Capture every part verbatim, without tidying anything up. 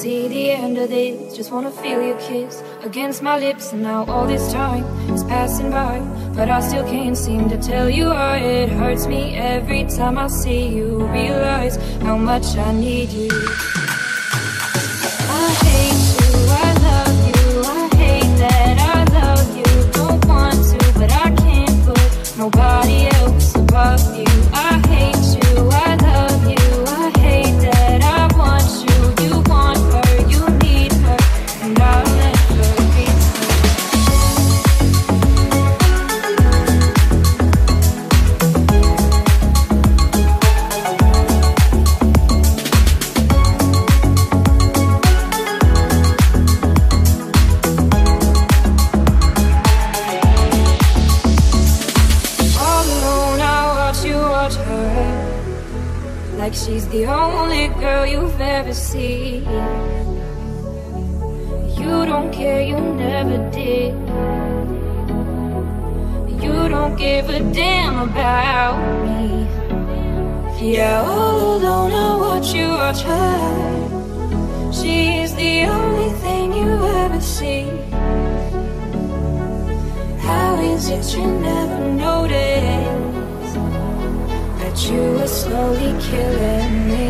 see the end of this. Just wanna feel your kiss against my lips. And now all this time is passing by, but I still can't seem to tell you why. It hurts me every time I see you, realize how much I need you. I hate you, I love you, I hate that I love you. Don't want to, but I can't put nobody else above you. I hate you, I love you, I hate that I want you. You want her, you need her, and I'll never be all alone. I watch you watch her, like she's the only girl you've ever seen. You don't care, you never did. You don't give a damn about me. Yeah, all alone I watch you watch her. She's the only thing you ever see. How is it you never noticed that you were slowly killing me?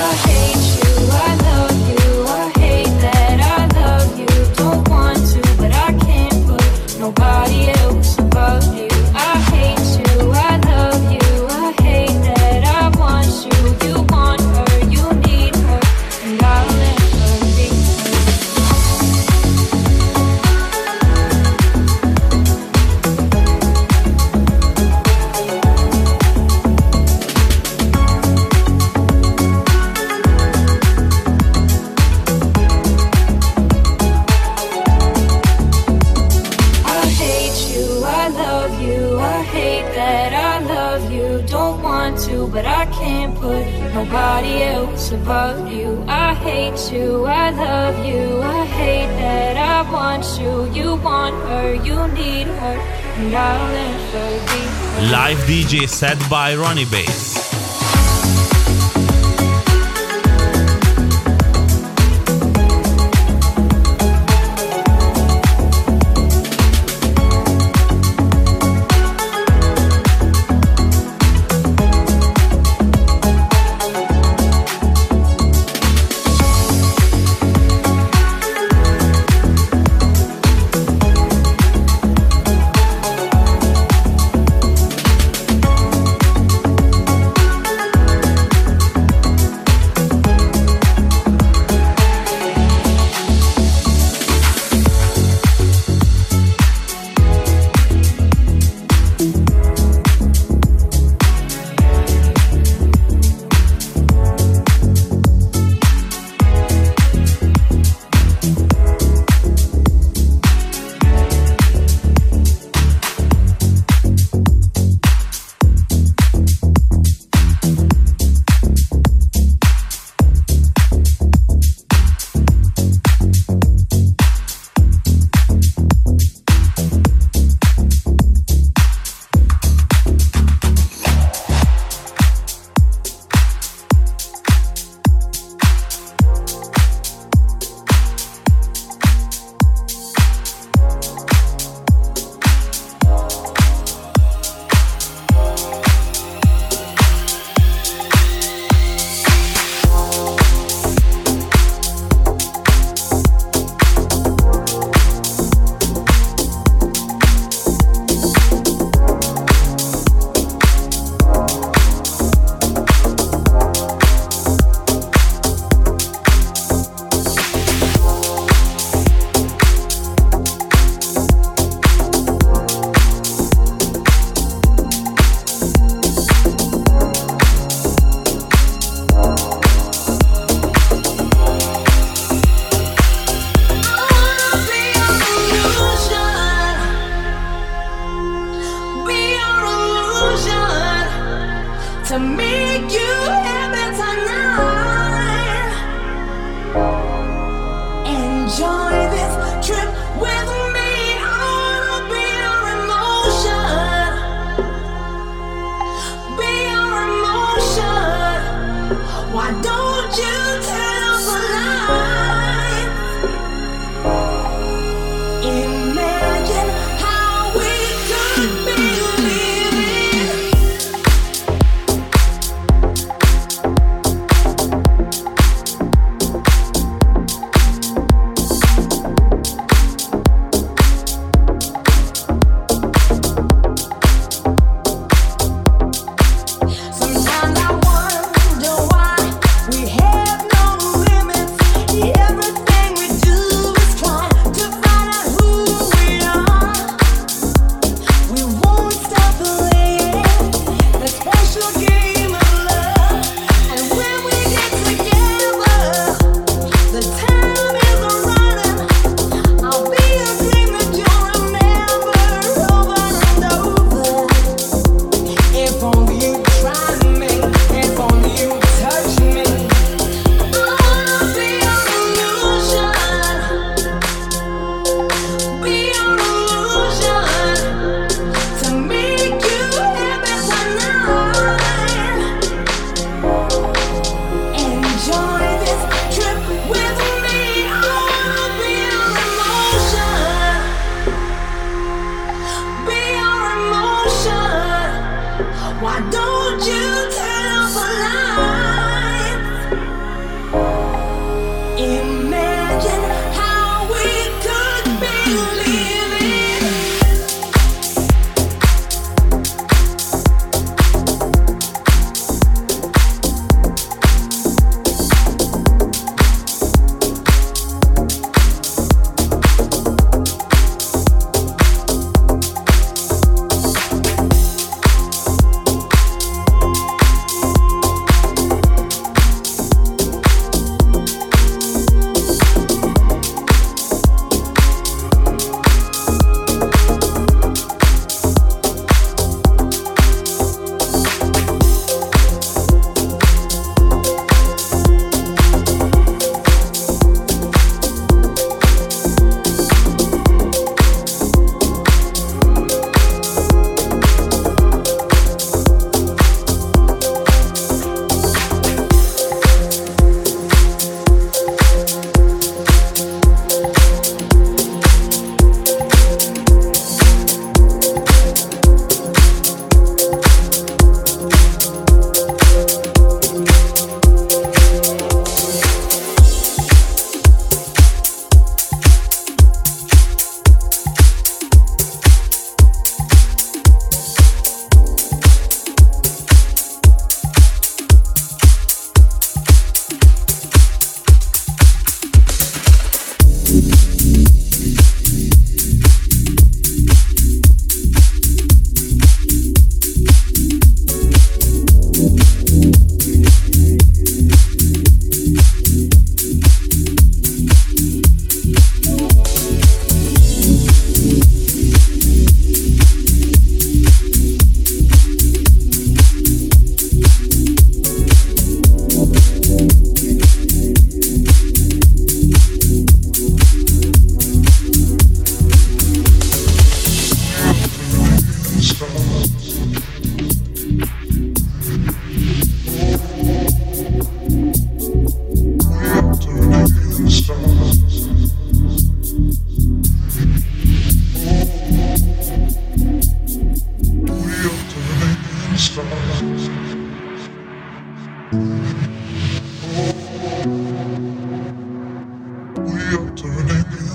I hate you, I love you, I hate that I love you. Don't want to, but I can't put nobody else above you. I hate you, I love you, I hate that I want you. You want her, you need her, and I'll never be her. I hate you, I love you, I hate that I love you. Don't want to, but I can't put nobody else above you. I hate you, I love you, I hate that I want you. You want her, you need her, and I'll never be her. Live D J set by Rony Bass.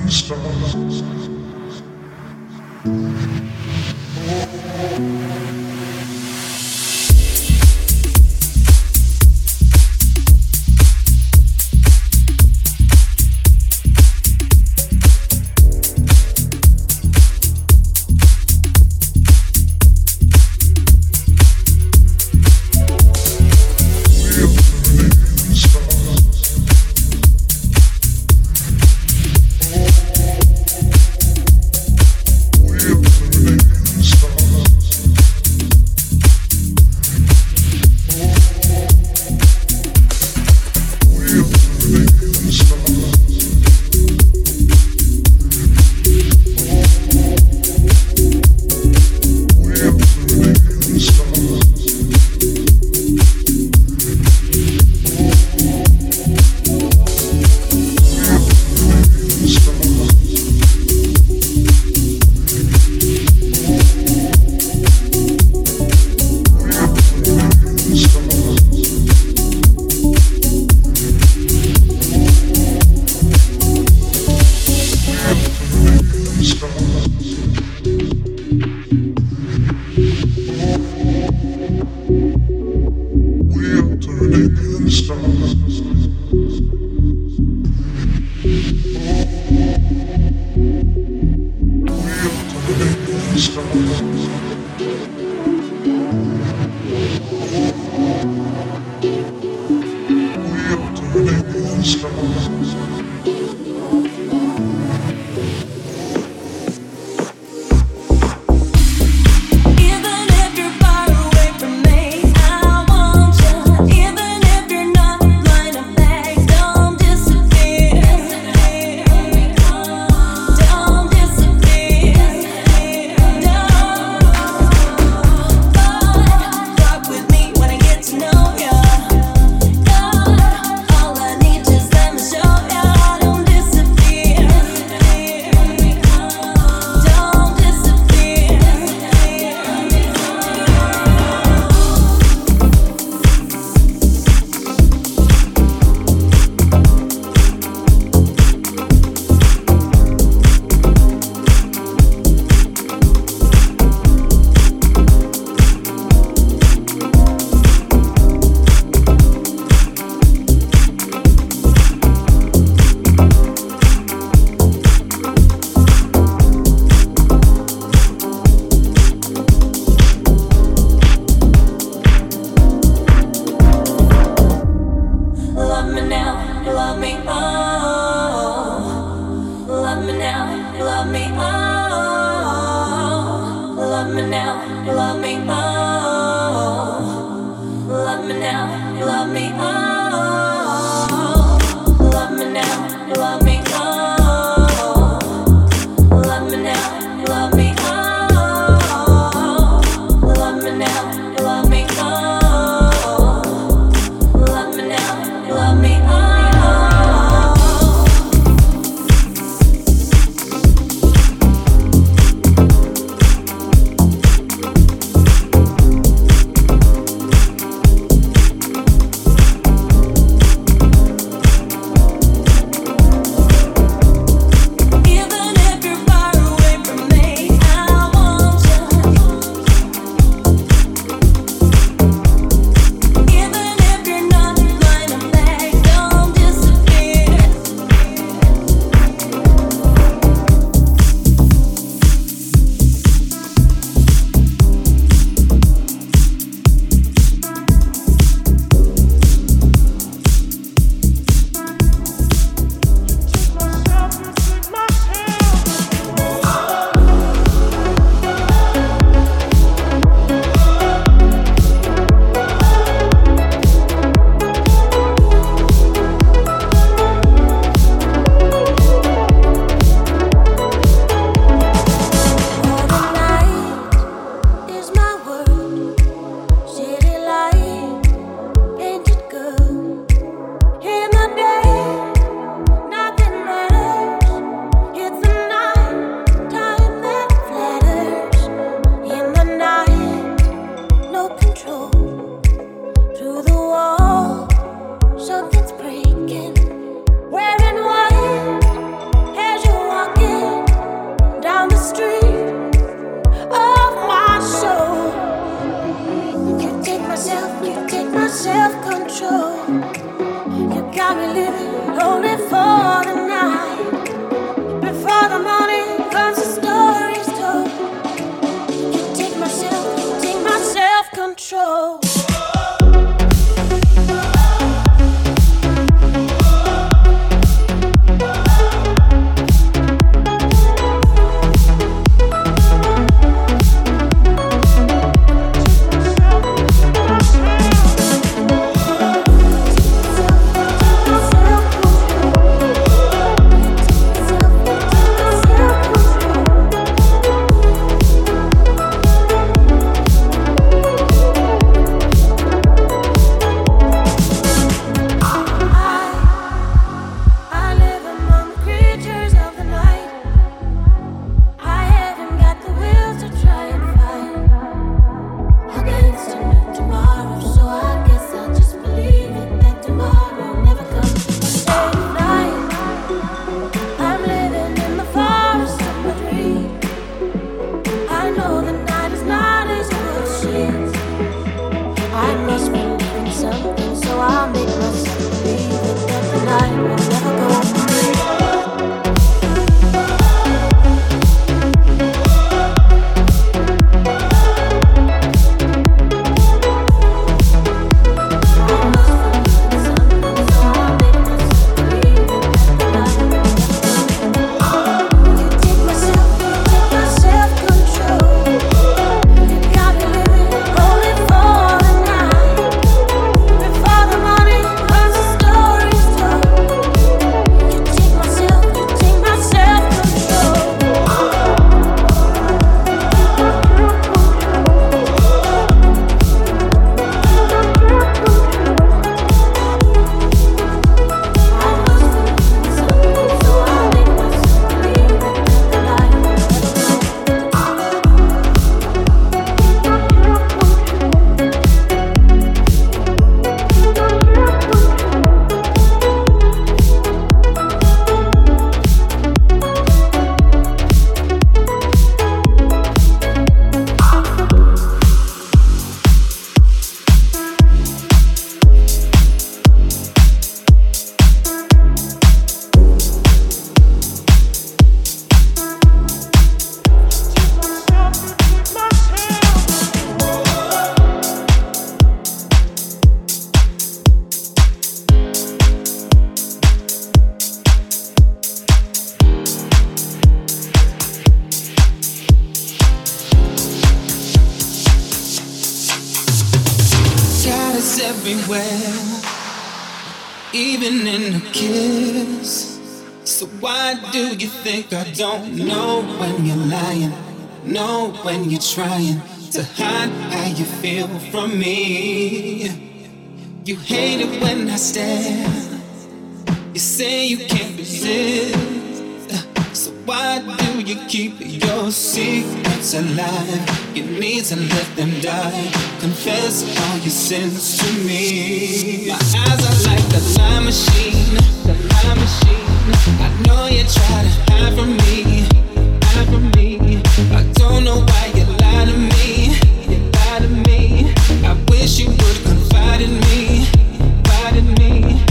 Show Don't know when you're lying, know when you're trying to hide how you feel from me. You hate it when I stare, you say you can't resist. So why do you keep your secrets alive? You need to let them die, confess all your sins to me. My eyes are like the lie machine, the lie machine. I know you try to hide from me, hide from me. I don't know why you lie to me, you lie to me. I wish you would confide in me, confide in me.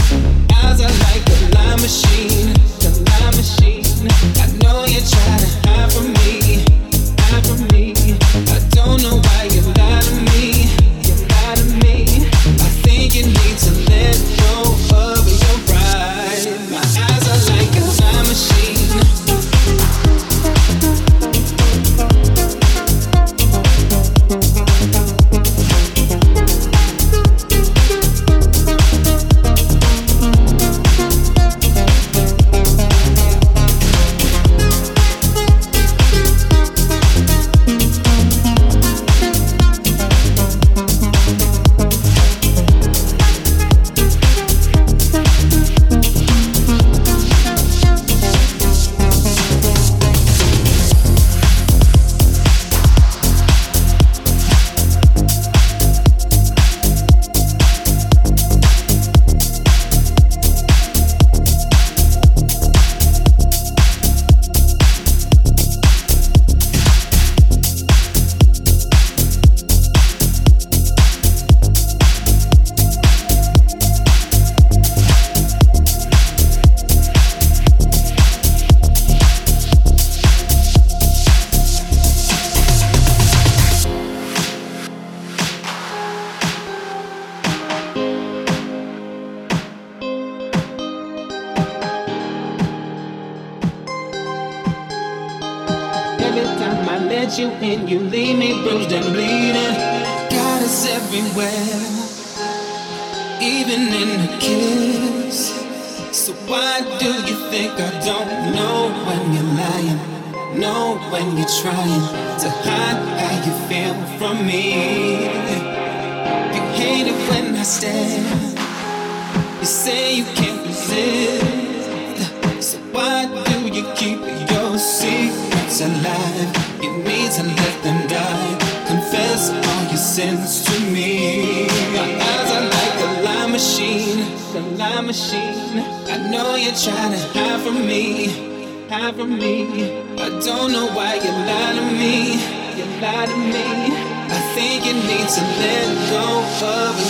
Eyes are like a lie machine, the lie machine. I know you try to hide from me, hide from me. I don't know why you lie to me, you lie to me. I think you need to let go of your pride. My eyes are like a time to let go of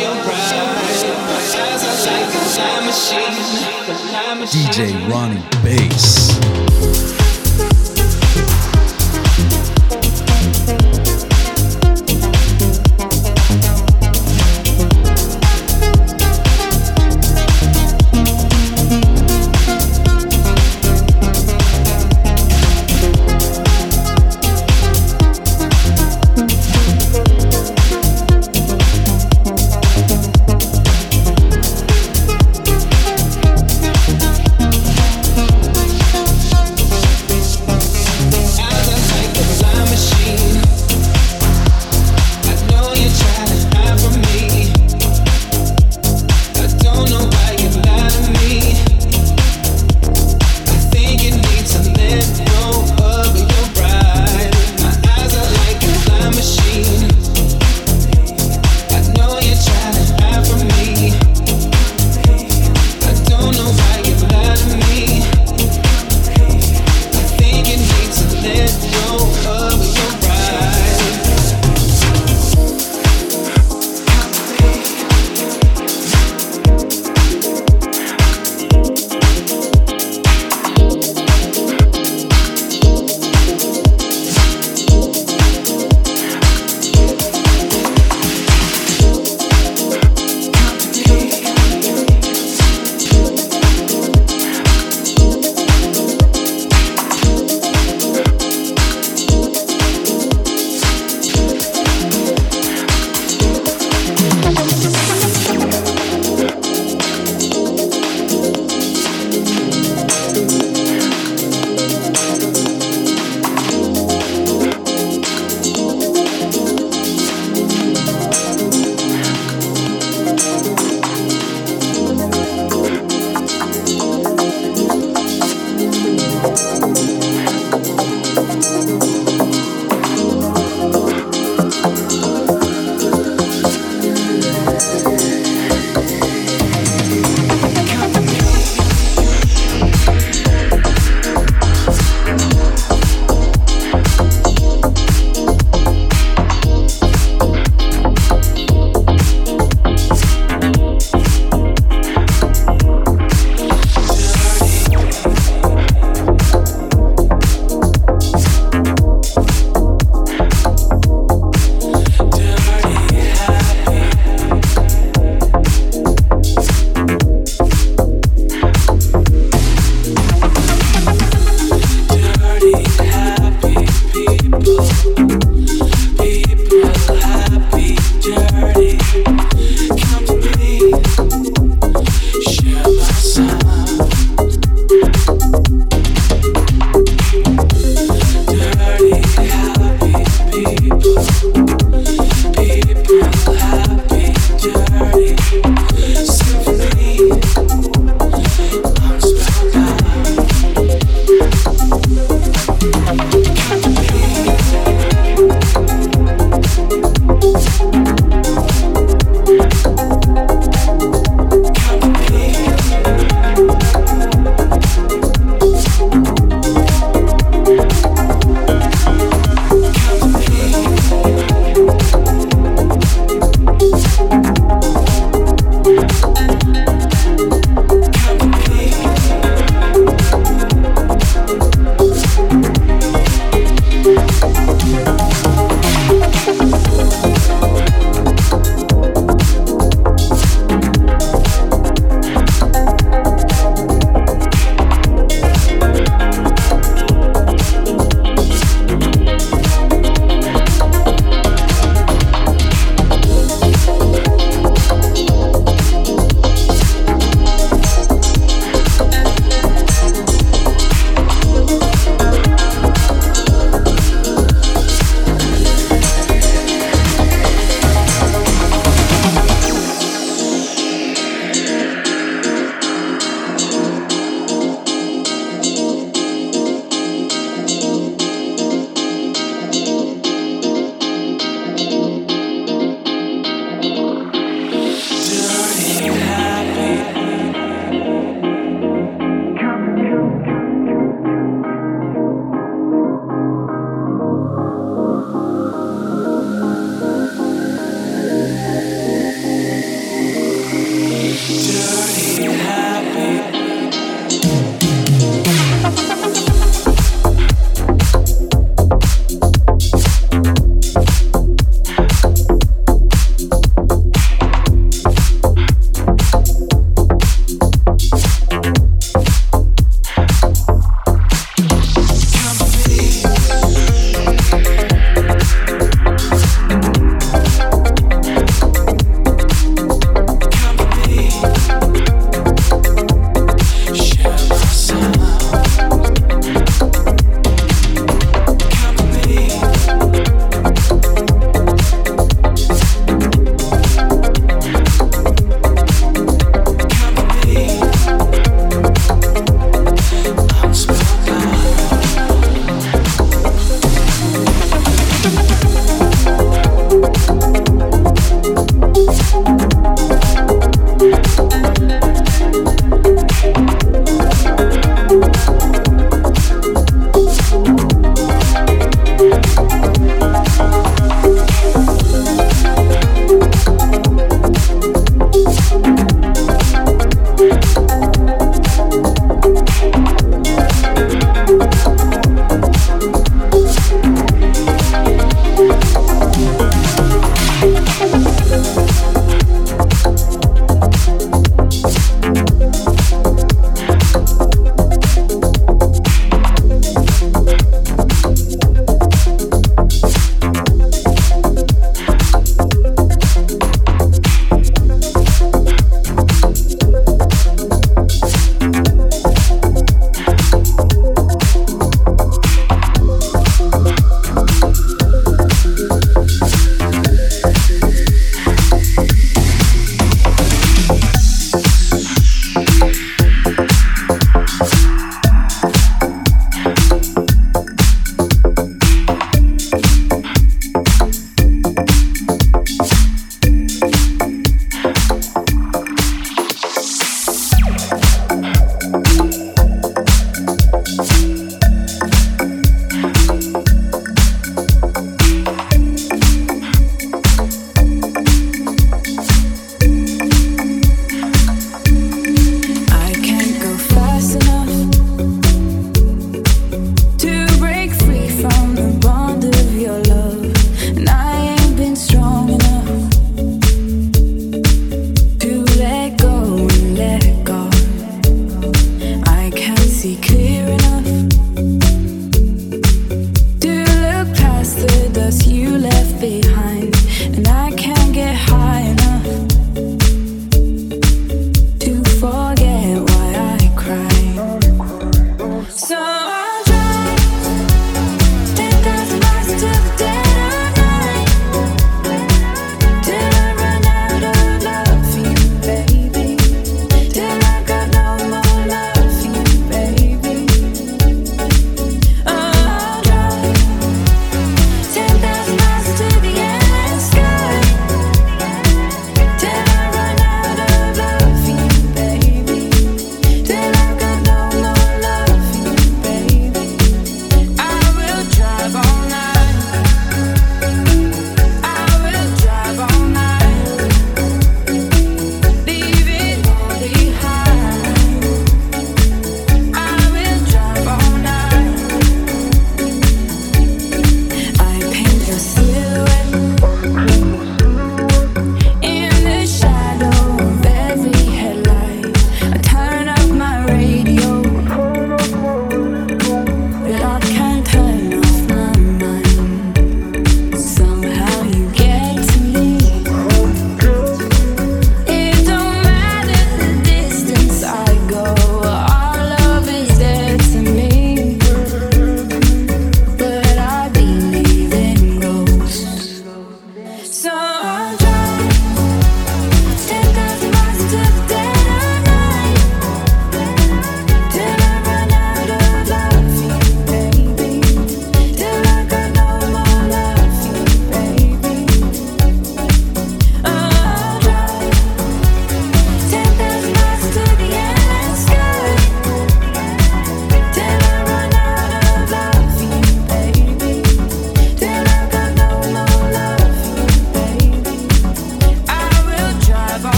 your pride. My eyes are D J Rony Bass.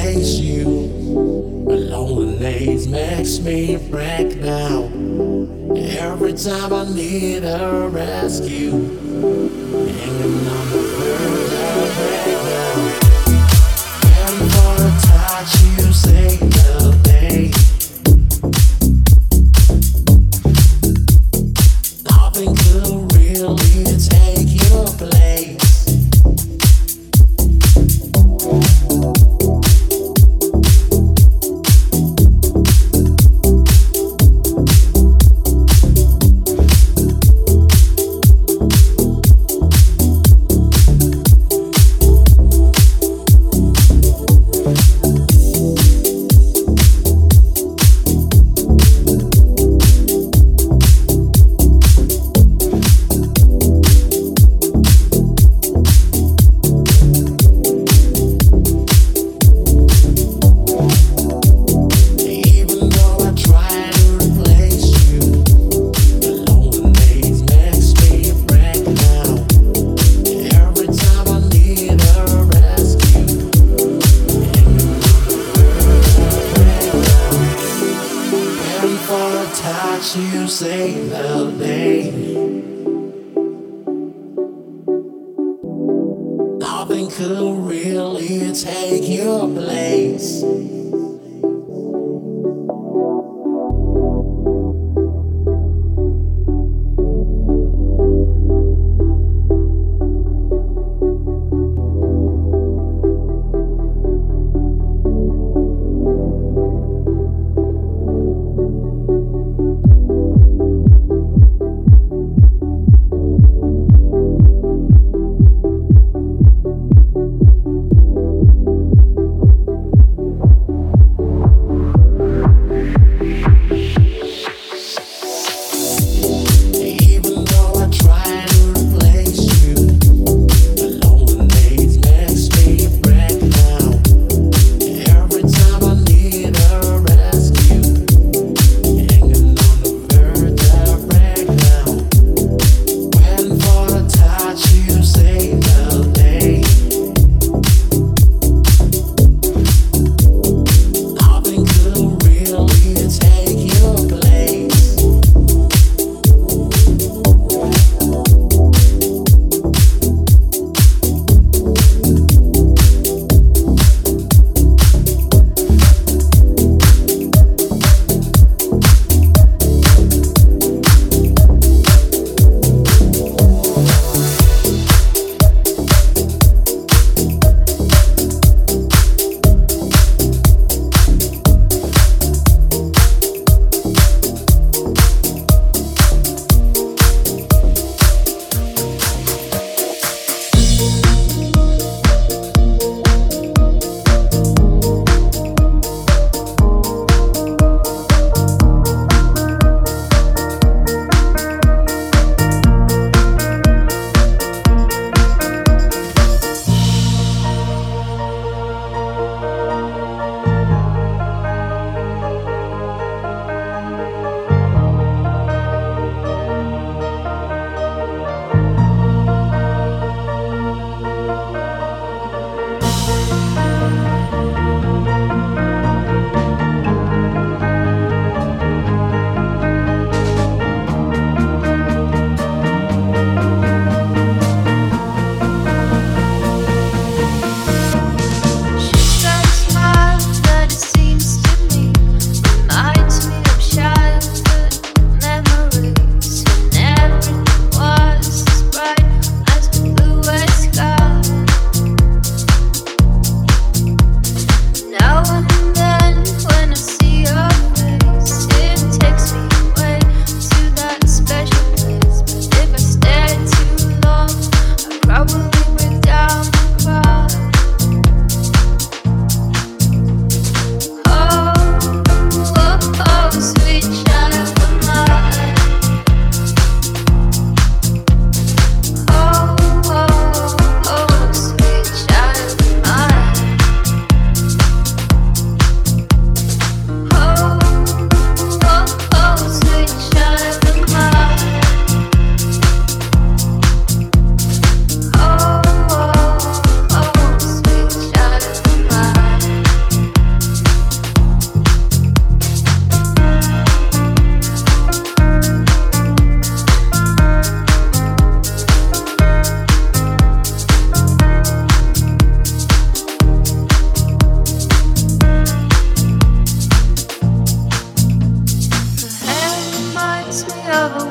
place you. My loneliness makes me wreck now. Every time I need a rescue, hanging on the verge of breakdown. And for a touch you say nothing. Nothing could really take your place.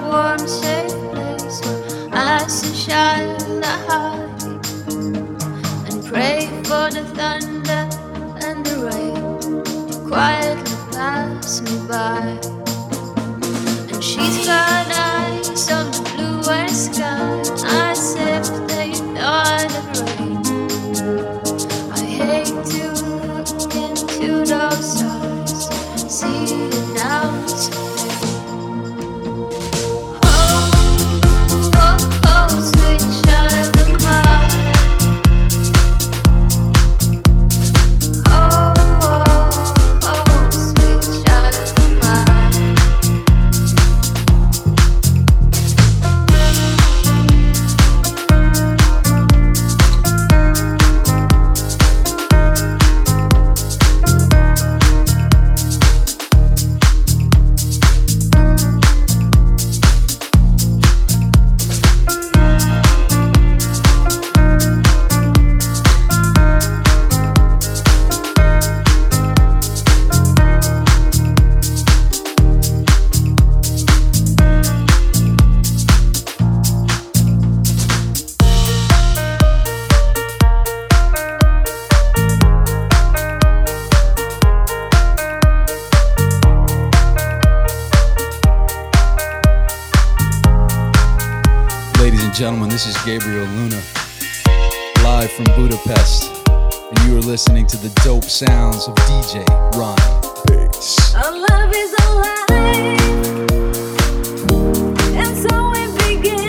warm, safe place where my sunshine and I hide, and pray for the thunder and the rain to quietly pass me by. And she's got eyes on the blue white sky, I sip the thought of rain. I hate to look into those eyes, see it now it's Gentlemen, this is Gabriel Luna, live from Budapest, and you are listening to the dope sounds of D J Rony Bass. Our love is alive, and so it begins.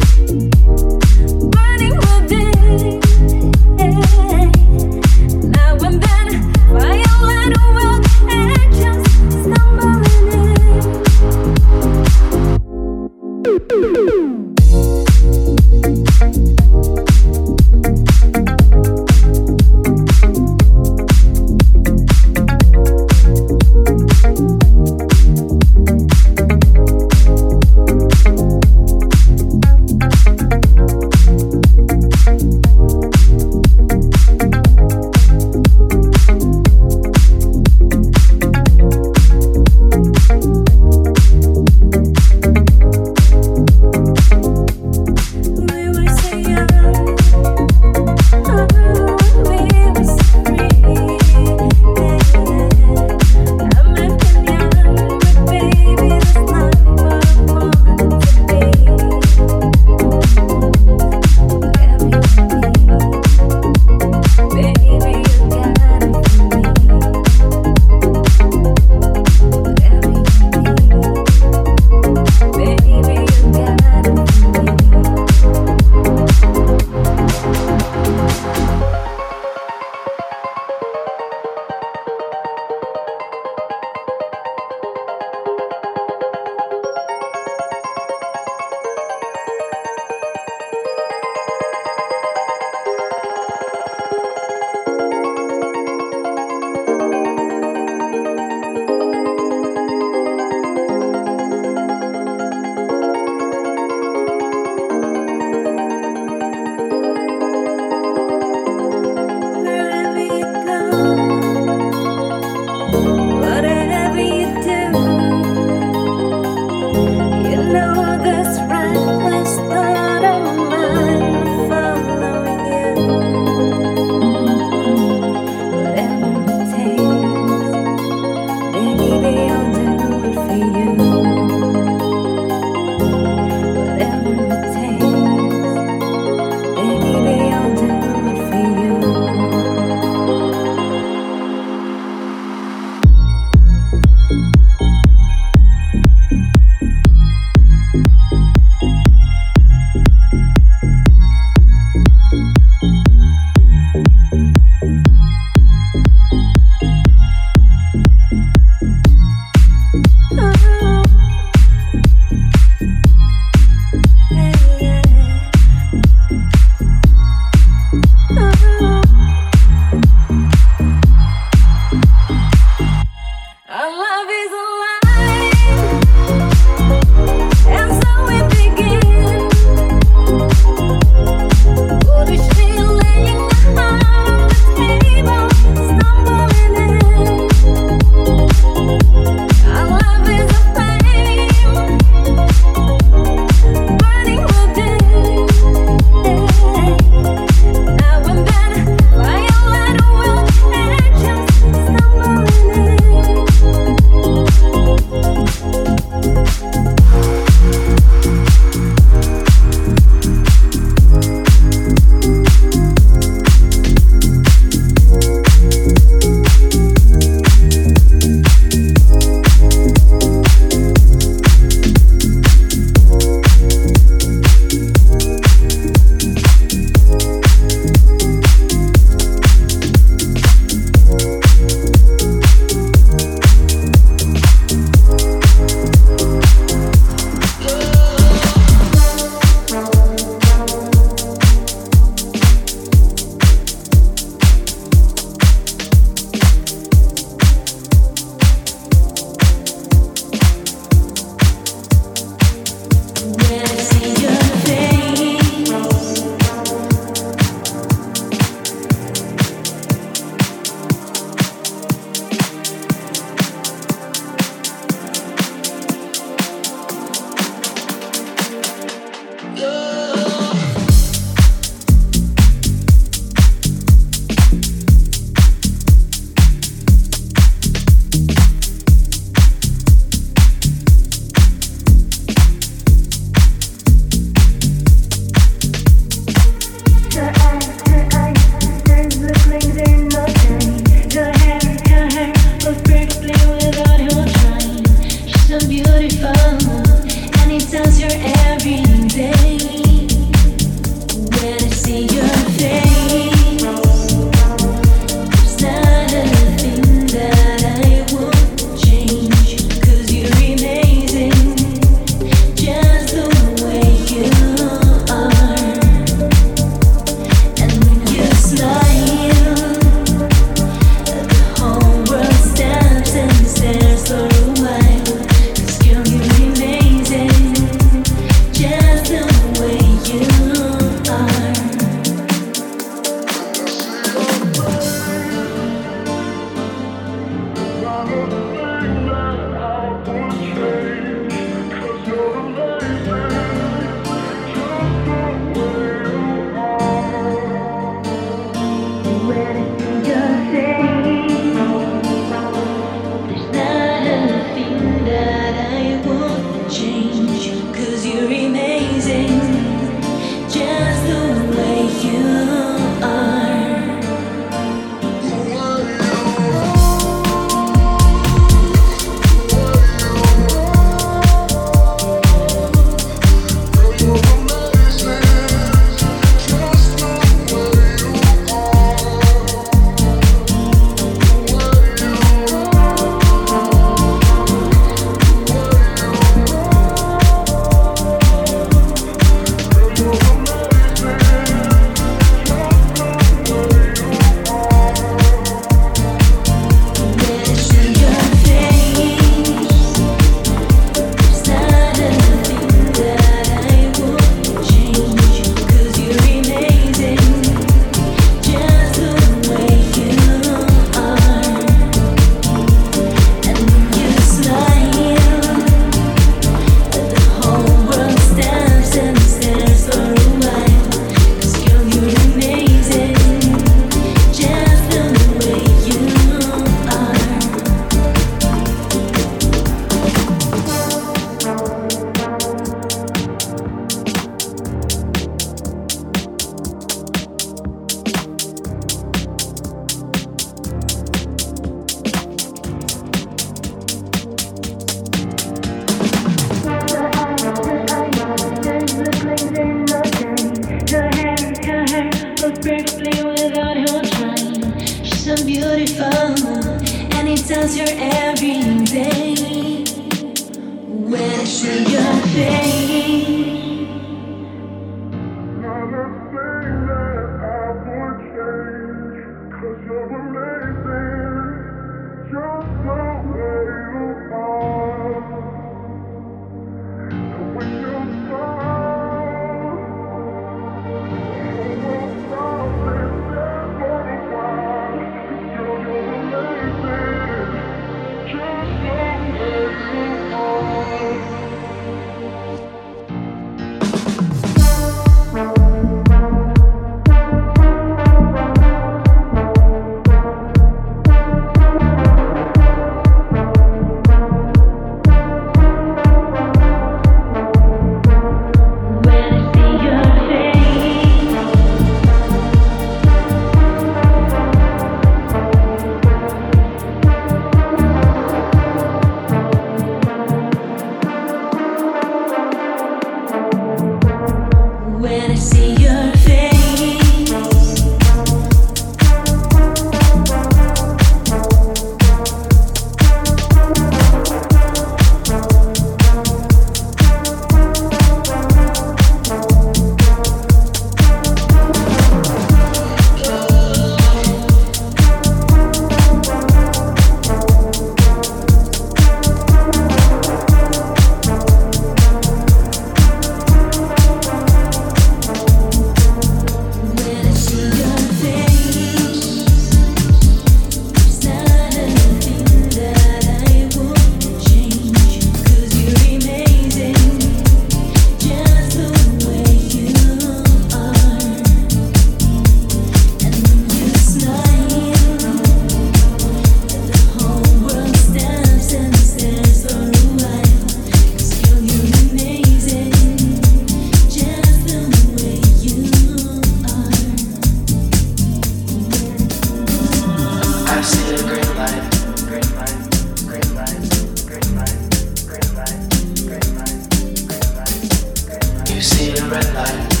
see the red light?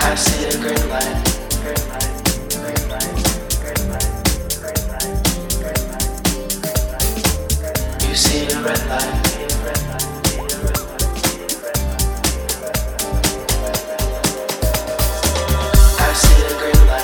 I see the green light. You see the red light. I see the green light.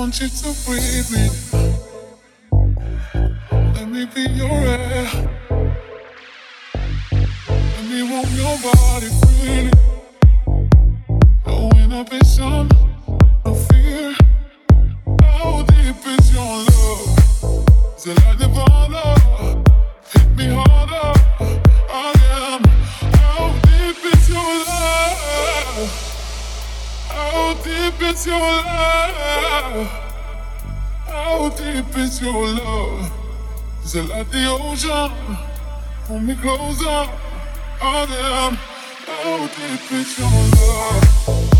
want you to breathe me. Let me be your air. Let me warm your body freely. Going up in sun, no fear. How deep is your love? Is it like Nirvana? Hit me harder. I am. How deep is your love? How deep is your love? How deep is your love? Is it like the ocean? Hold me closer, I am. How deep is your love? How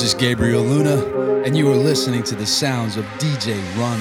This is Gabriel Luna, and you are listening to the sounds of D J Rony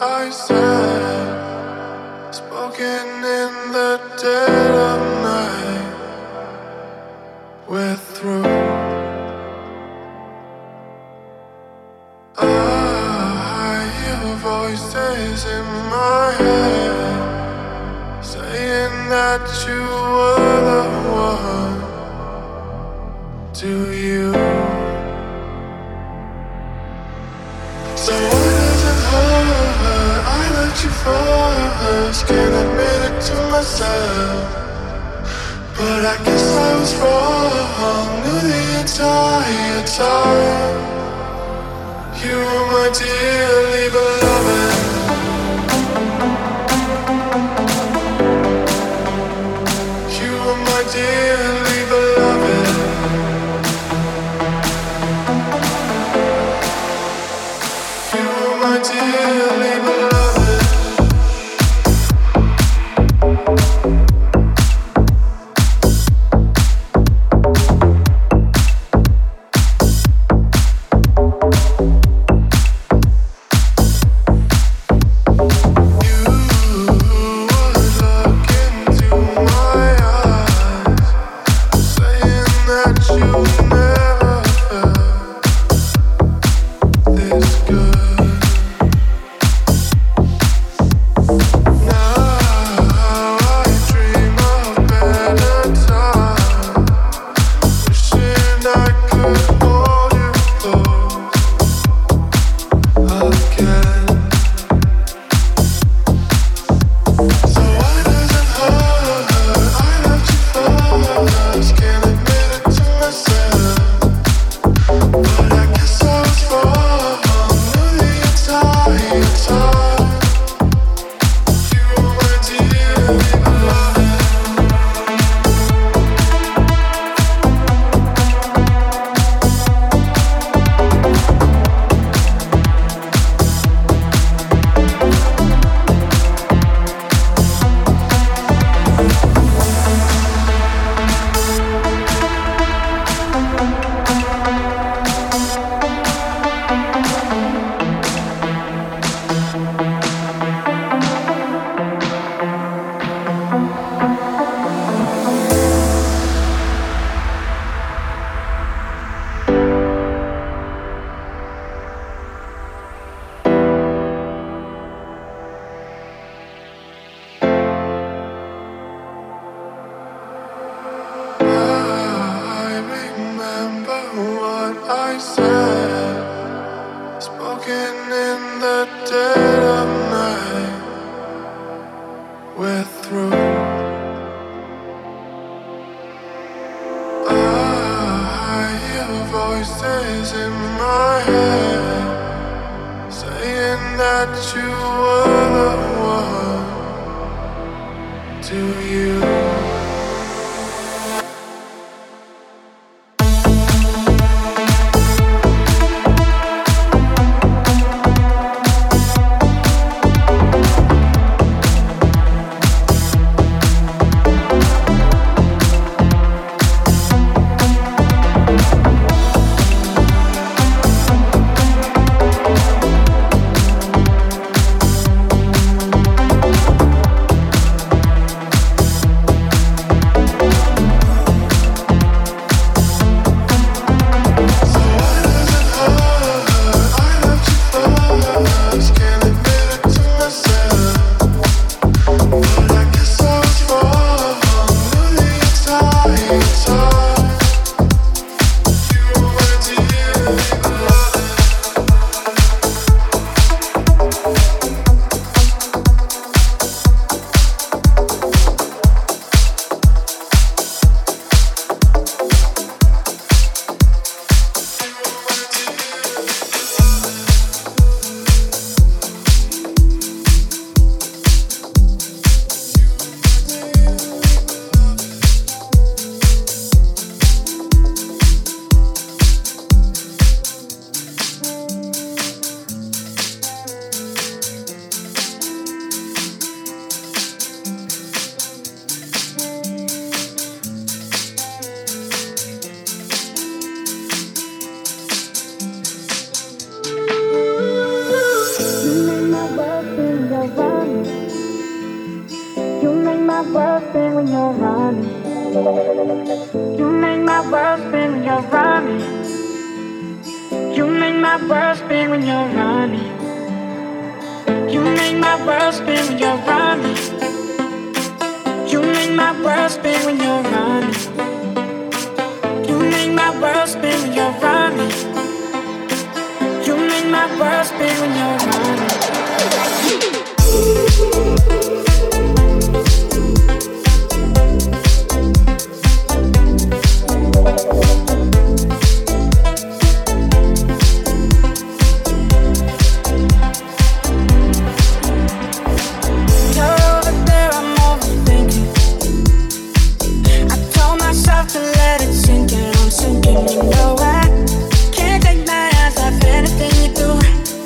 I said, spoken in the dead of night. We're through. I hear voices in my head saying that you were the one. Do you? So why doesn't hover? I let you fall. Can't admit it to myself, but I guess I was wrong. Knew the entire time you were my dearly beloved. You were my dearly beloved. You were my dearly beloved. You make my world spin when you're running. You make my world spin when you're running. You make my world spin when you're running. You make my world spin when you're running. You make my world spin when you're running. You make my world spin when you're running. Can't take my eyes off anything you do.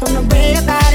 From the way about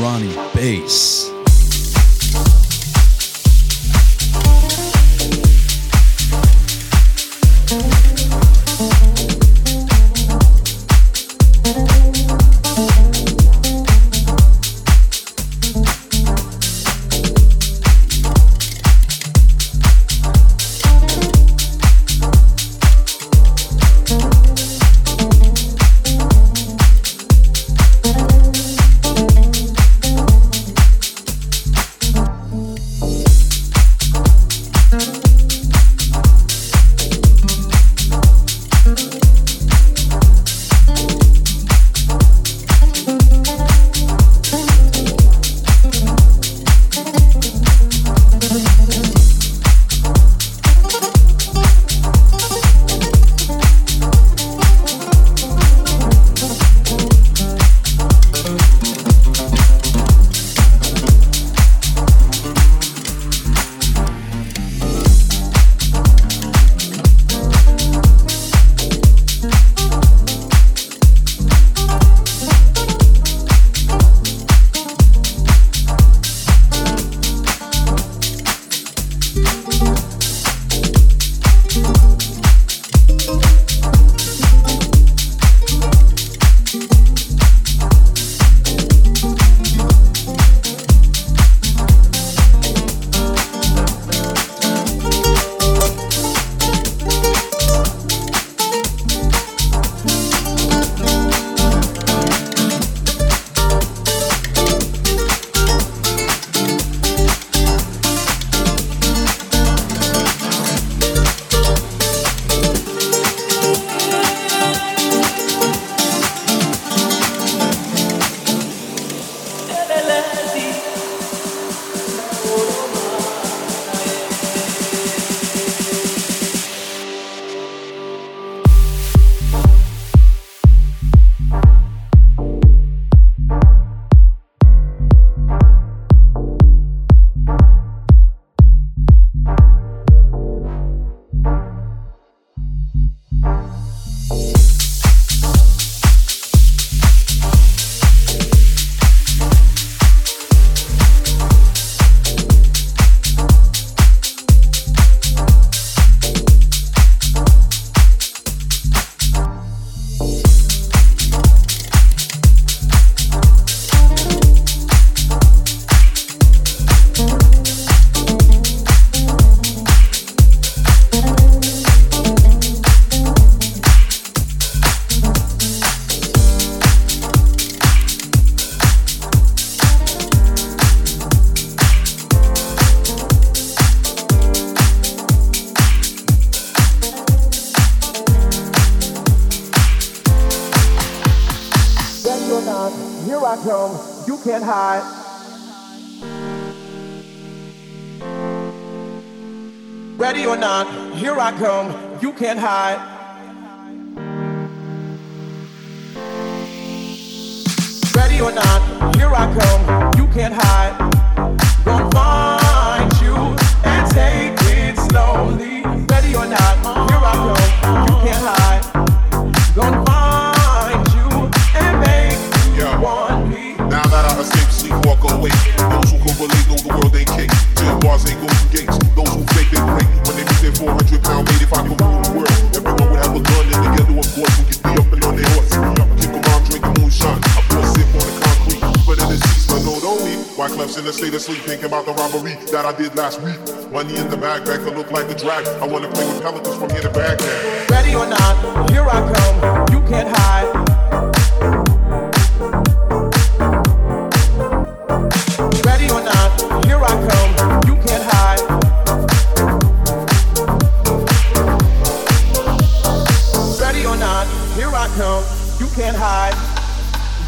Rony Bass. Ready or not, here I come, you can't hide. Ready or not, here I come, you can't hide. Gonna find you and take it slowly. Ready or not, here I come, you can't hide. Gonna find you and make you yeah. want me. Now that I've escaped, sleepwalk away. Those who come believe know the world ain't cake. Jail bars ain't golden gates. Those who fake, they break. When they meet their four hundred pound mate, if I could rule the world, everyone would have a gun, and together, of course, we could be up and on their horse. Kick around, drink the moonshine. I pour a sip on the concrete. But in the seats, I know don't leave. Why Clef's in a state of sleep, thinking about the robbery that I did last week. Money in the bag, back to look like a drag. I wanna play with pelicans from here to Baghdad. Ready or not, here I come. You can't hide. Ready or not, here I come, you can't hide. Ready or not, here I come, you can't hide.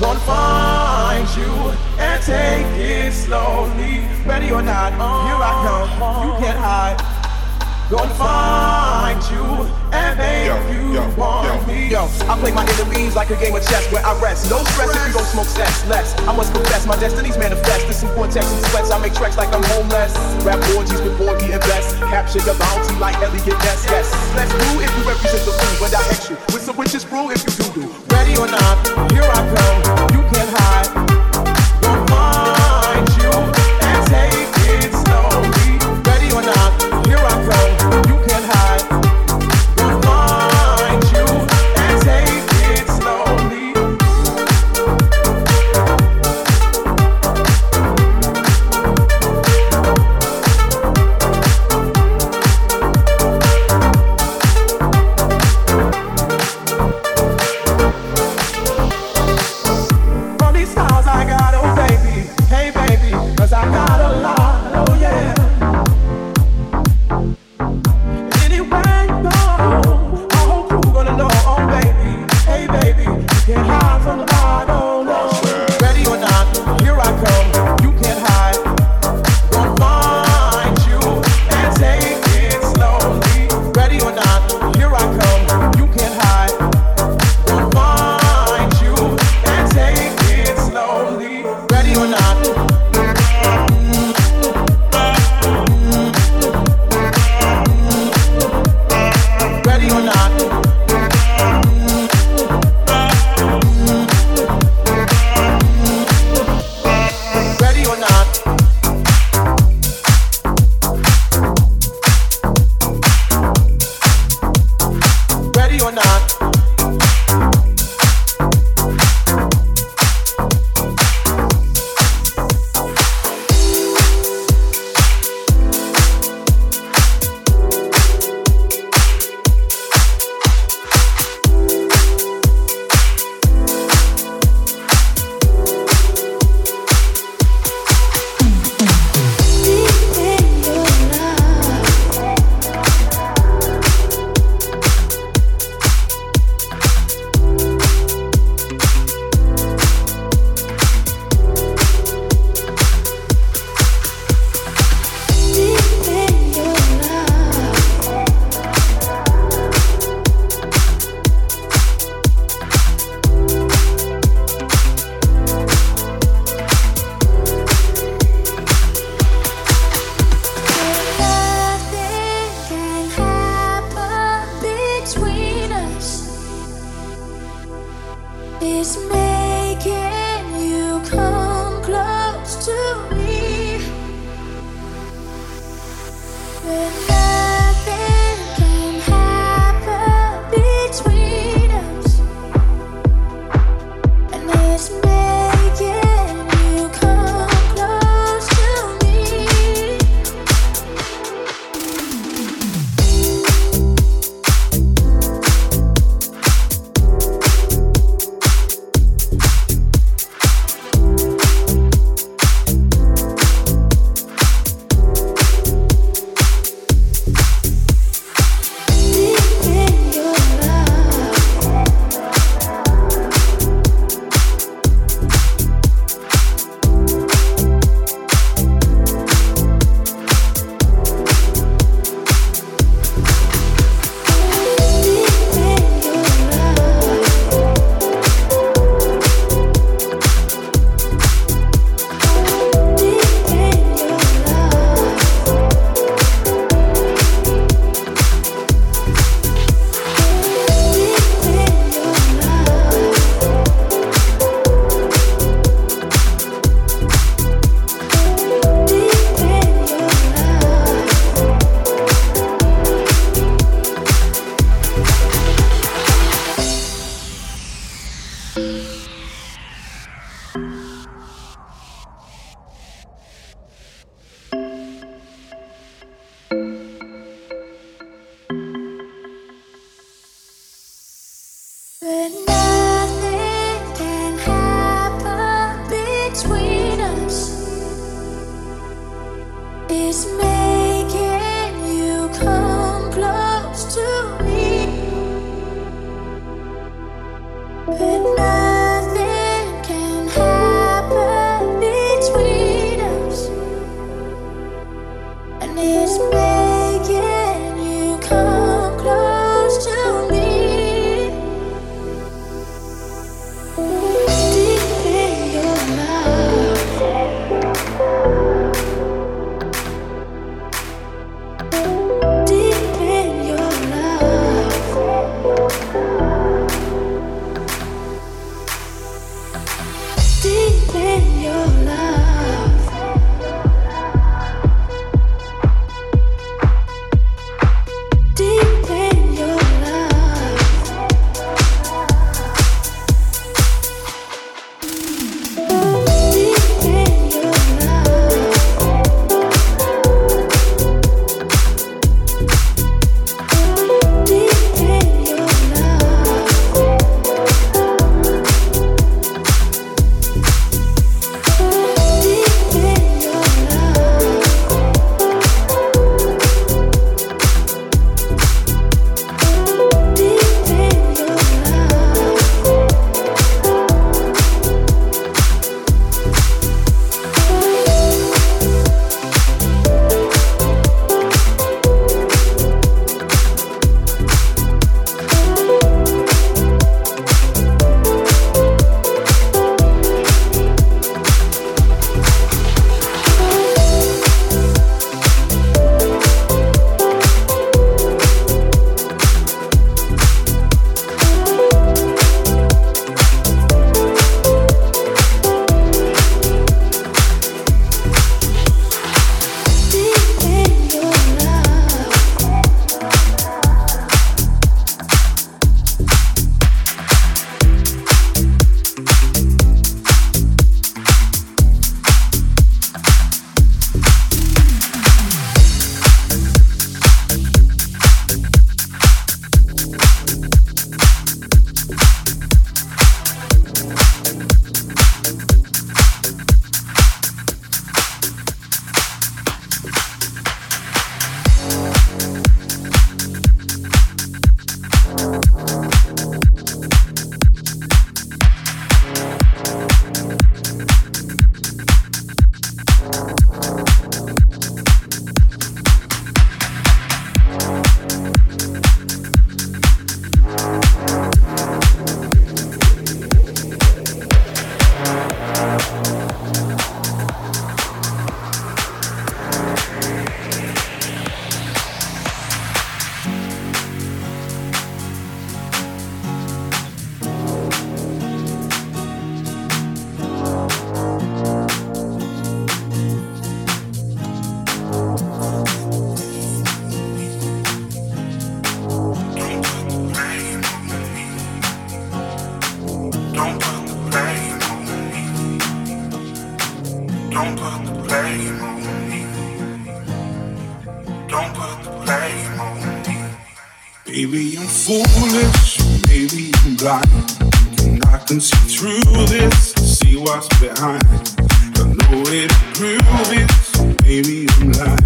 Gonna find you and take it slowly. Ready or not, here I come, you can't hide. Gonna find you and make yo, you yo, want yo. me. Yo, I play my enemies like a game of chess where I rest. No stress if you don't smoke sex, less. I must confess, my destiny's manifest. This some cortex and sweats, I make tracks like I'm homeless. Rap orgies before we invest. Capture your bounty like Elliot Ness, yes. Let's do if you represent the food, but I hex you with some witches brew if you do do. Ready or not, here I come, you can't hide. Don't mind. Maybe I'm foolish, maybe I'm blind. And I can see through this, see what's behind. I know it, prove it, maybe I'm lying.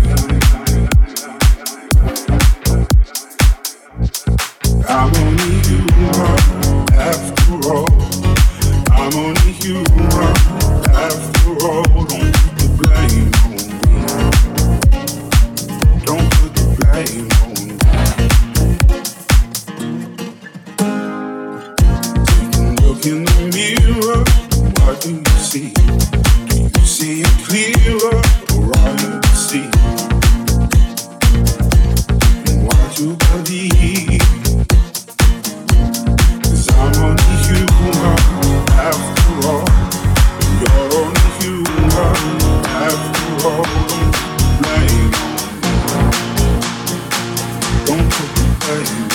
I'm only human after all. I'm only human after all. Don't put the blame on me. Don't put the blame on me. In the mirror, what do you see? Do you see it clearer, or are you deceived? And what you believe? 'Cause I'm only human after all, and you're only human after all. Don't put the blame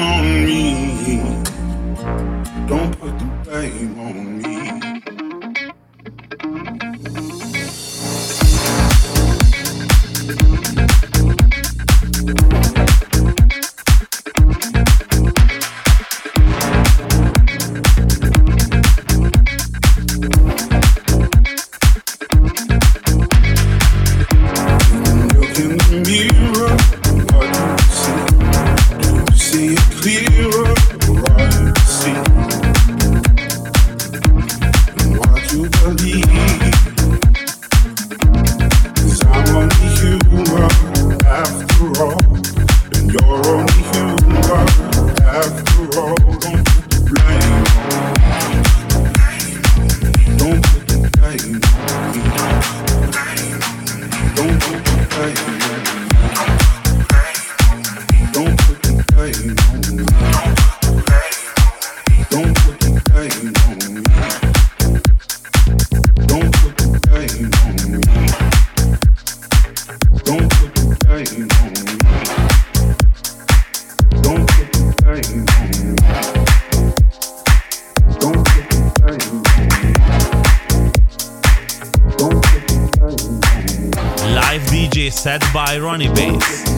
on me. Set by Rony Bass.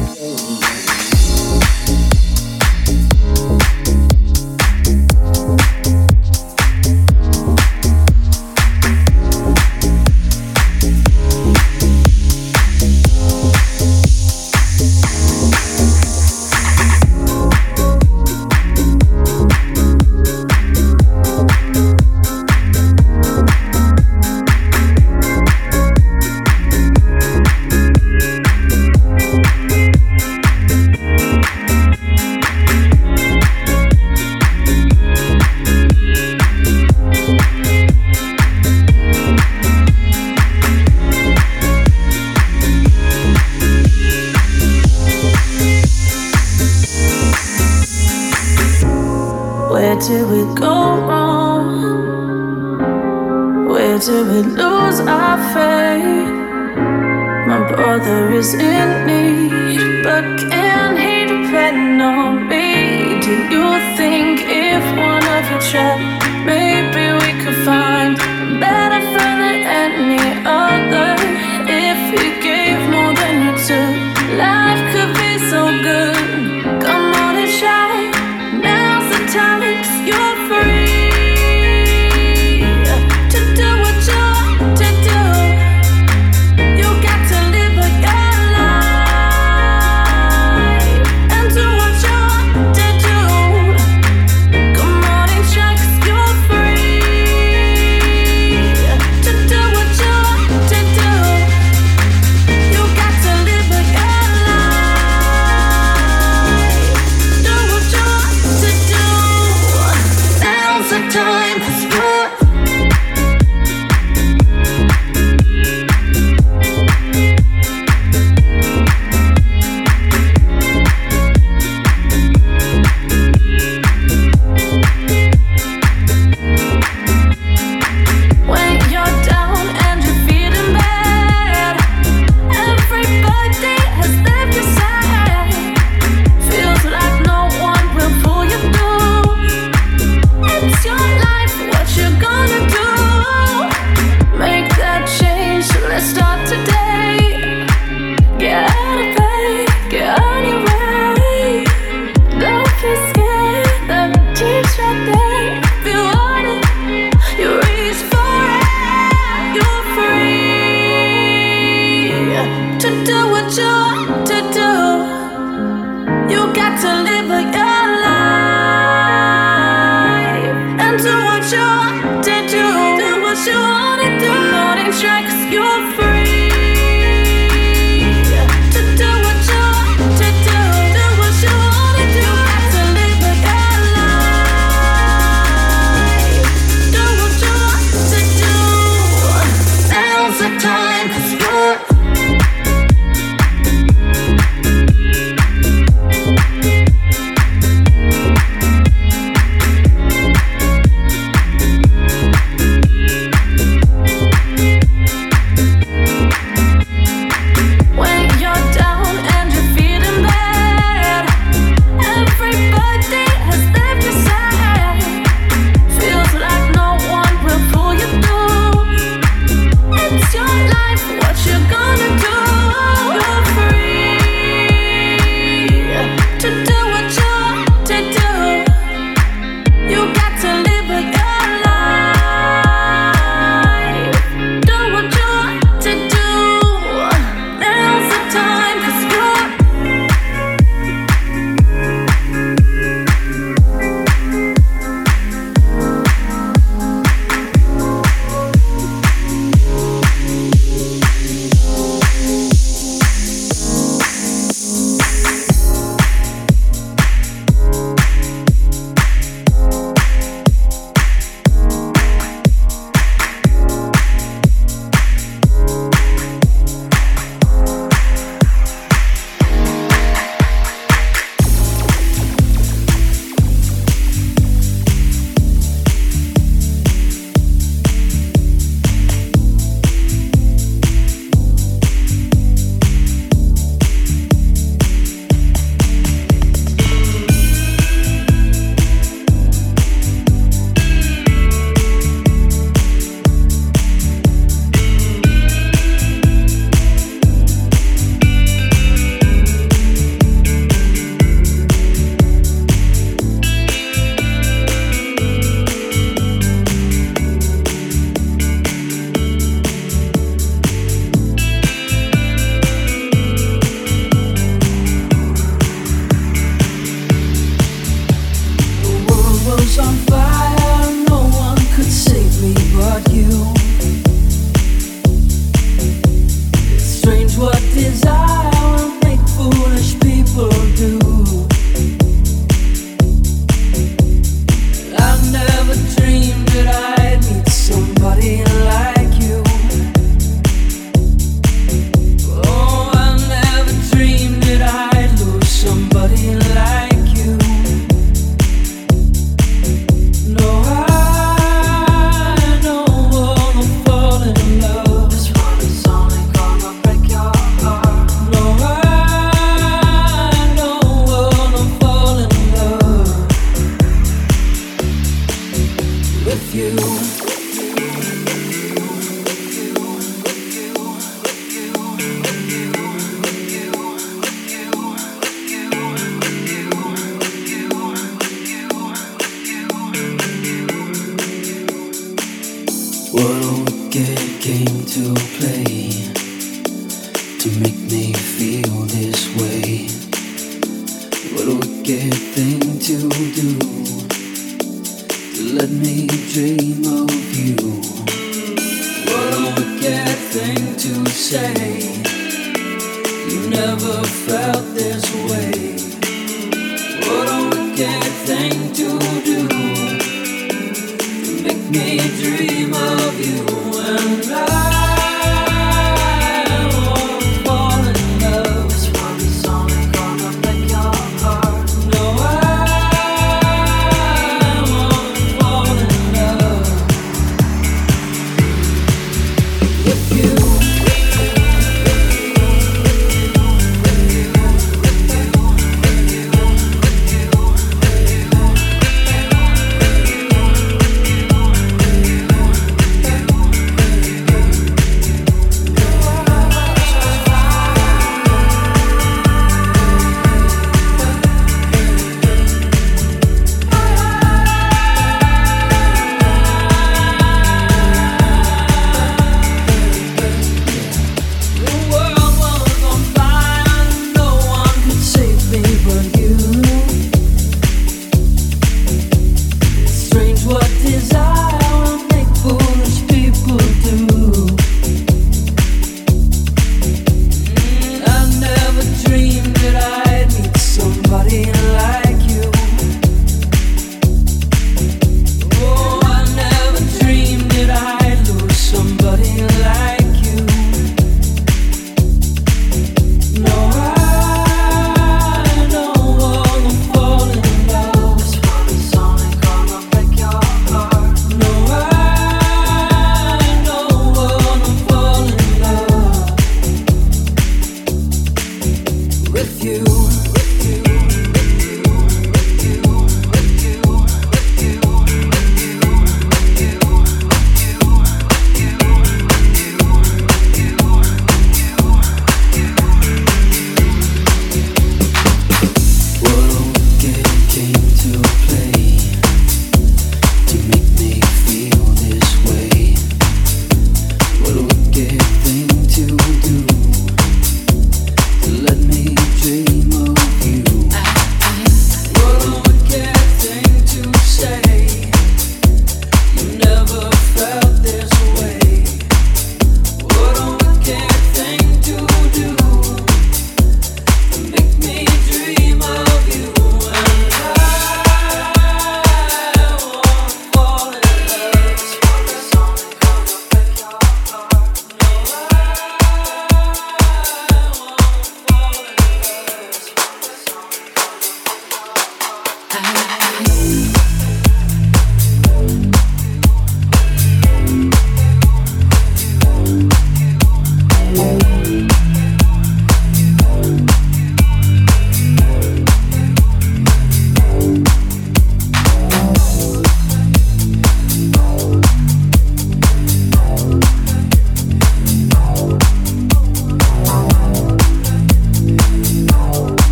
Life could be so good. Come on and shout.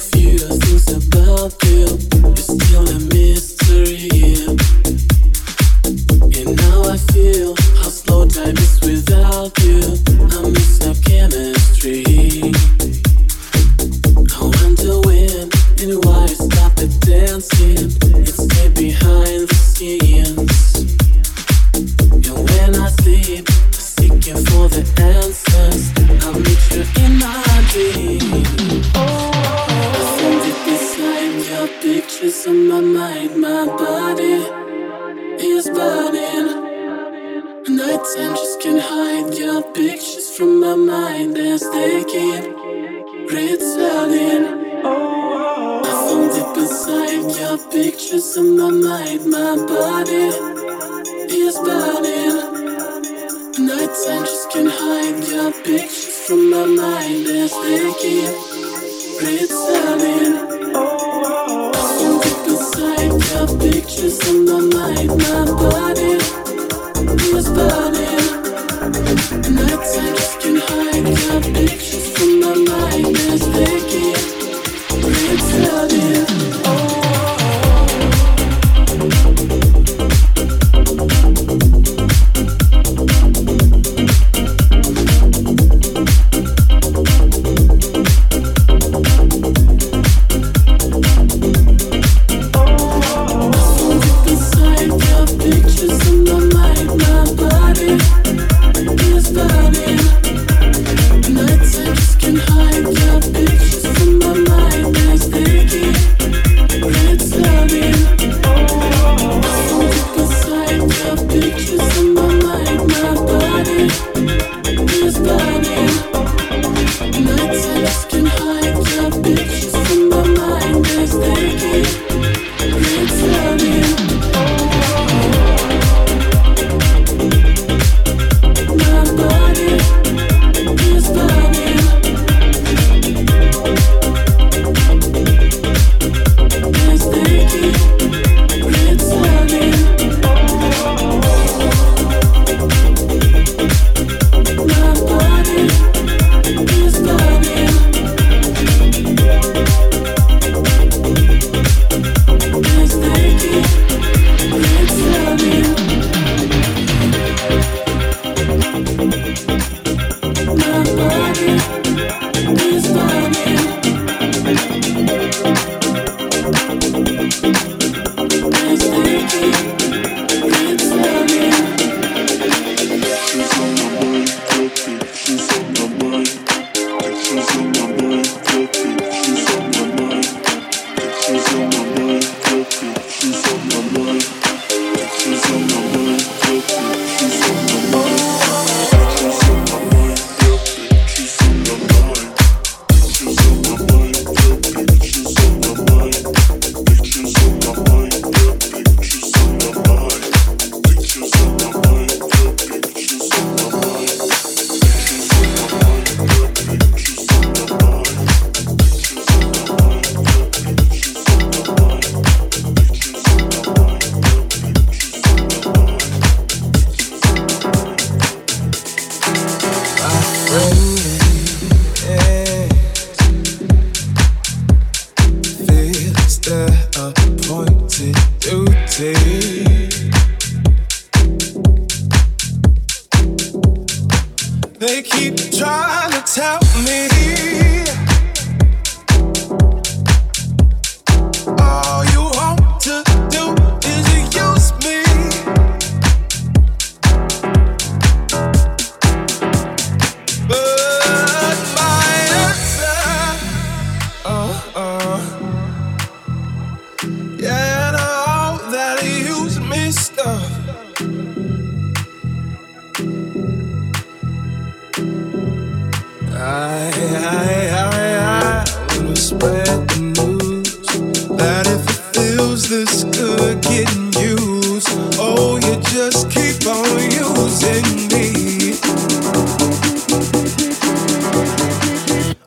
confused things about you. It's still a mystery. And now I feel how slow time is without you. I miss our chemistry. I wonder when and why you stopped the dancing. It stayed behind the scenes. And when I sleep, seeking for the answers, I meet you in my dream. Oh, I send it beside your pictures on my mind. My body is burning. Nighttime just can't hide your pictures from my mind as they keep returning. I found it beside your pictures on my mind. My body is burning. Nighttime just can't hide your pictures from my mind as they keep returning. I found it beside your pictures in my mind. My body is burning. Nighttime just can't hide your pictures from my mind as they keep returning.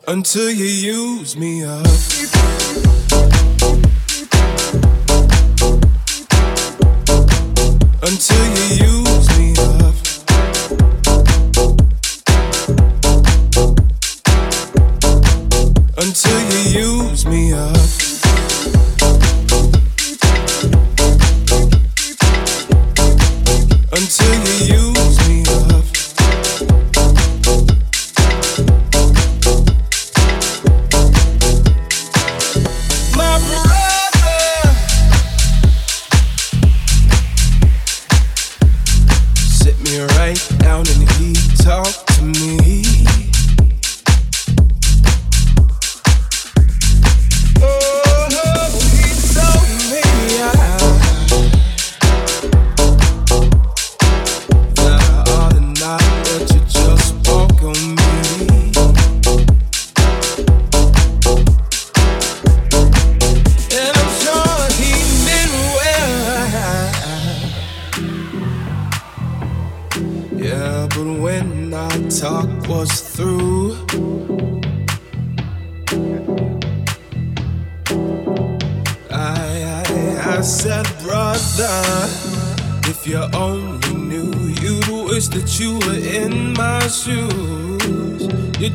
Until you use me up. Until you use me up. Until you use me up. use me up. Until you use me up. My brother, sit me right down and he talk to me.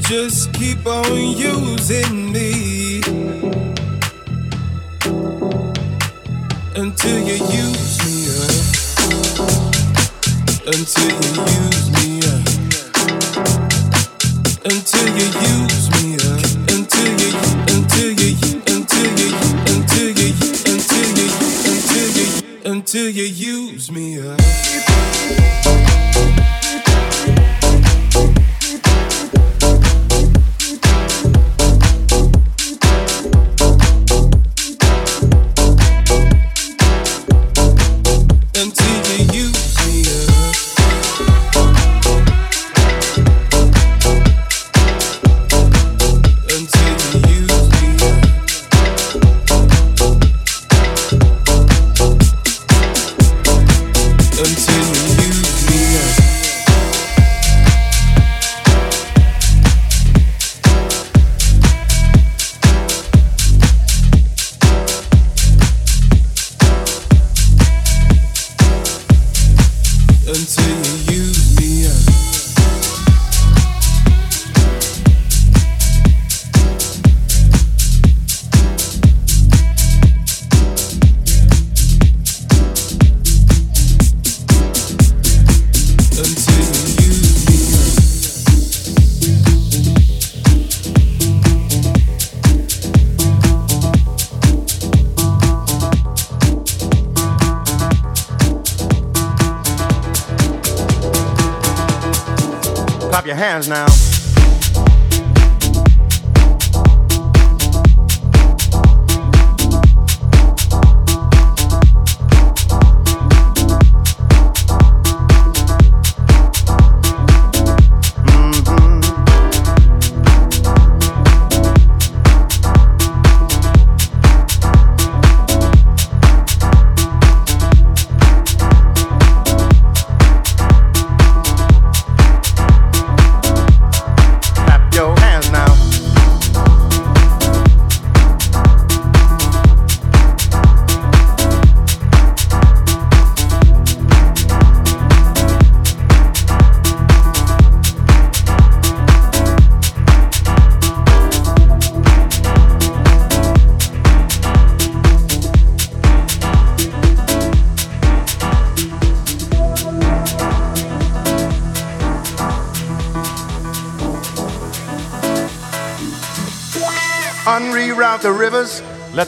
Just keep on using me until you use me up. Until you use me up. Until you use me up. Until you, until you, until you, until you, until you, until you, until you use me up. Clap your hands now. The rivers, let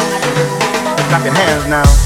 Clap your hands now.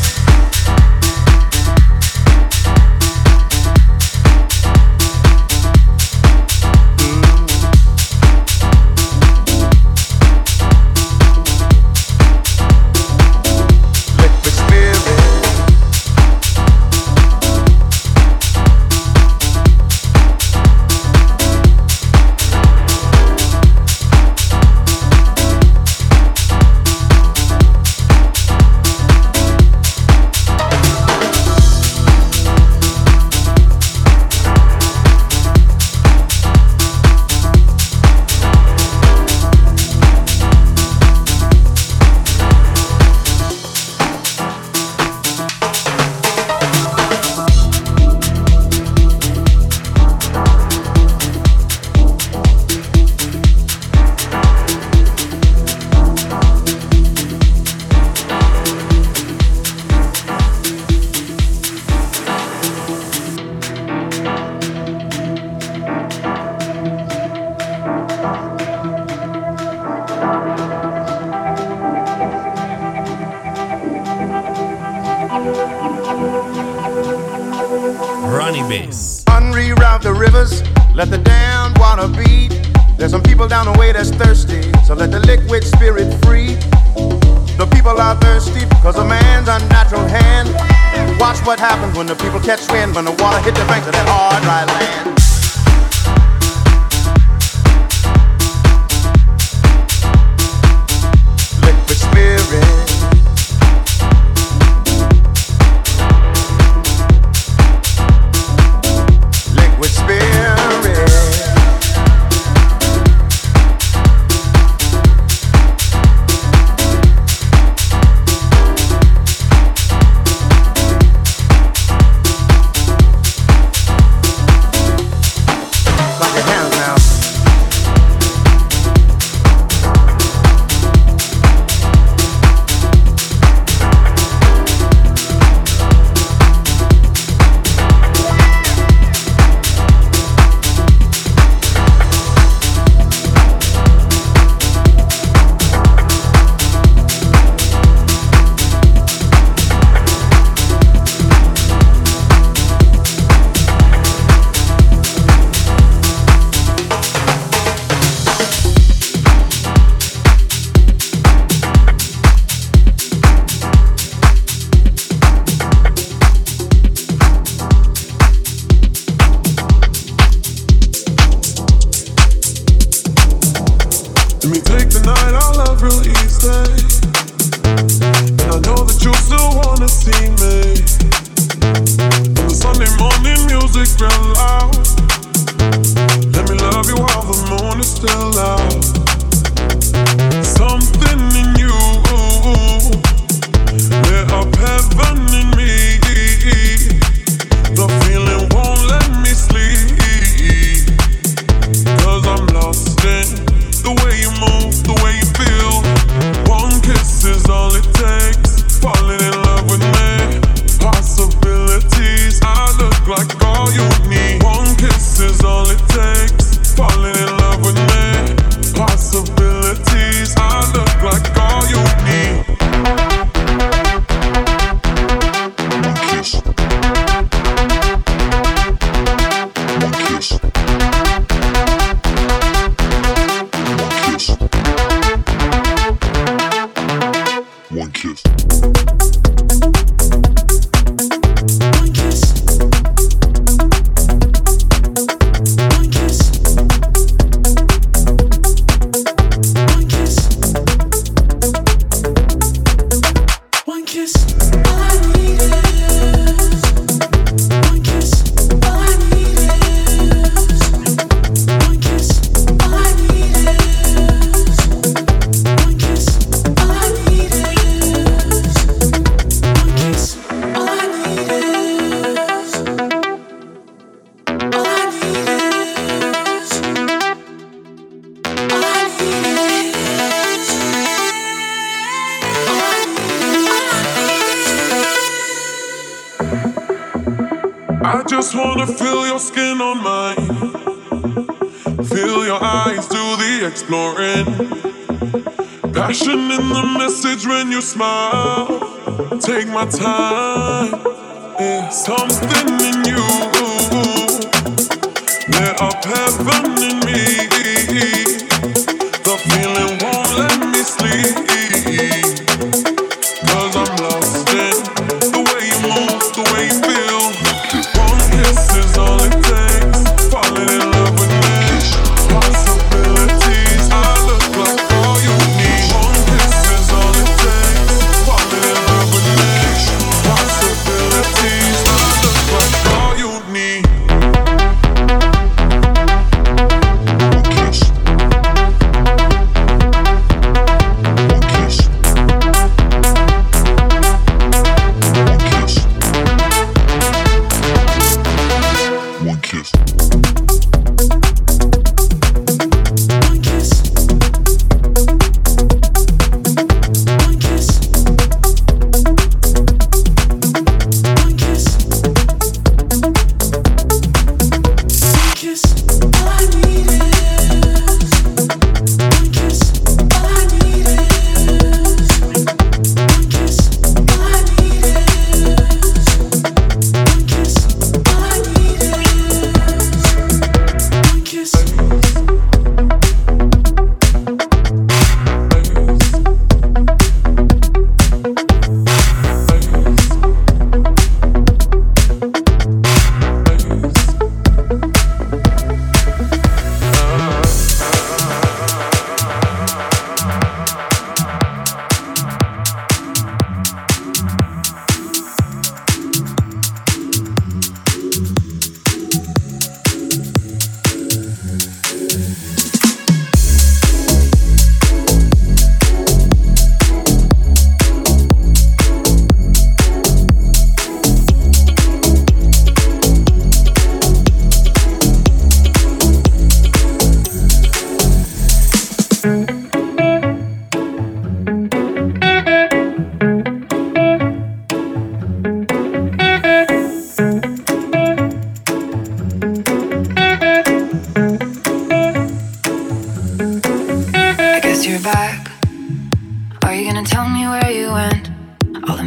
Rony Bass. Unreroute the rivers, let the damn water beat. There's some people down the way that's thirsty, so let the liquid spirit free. The people are thirsty because a man's unnatural hand. Watch what happens when the people catch wind, when the water hit the banks of that hard, dry land.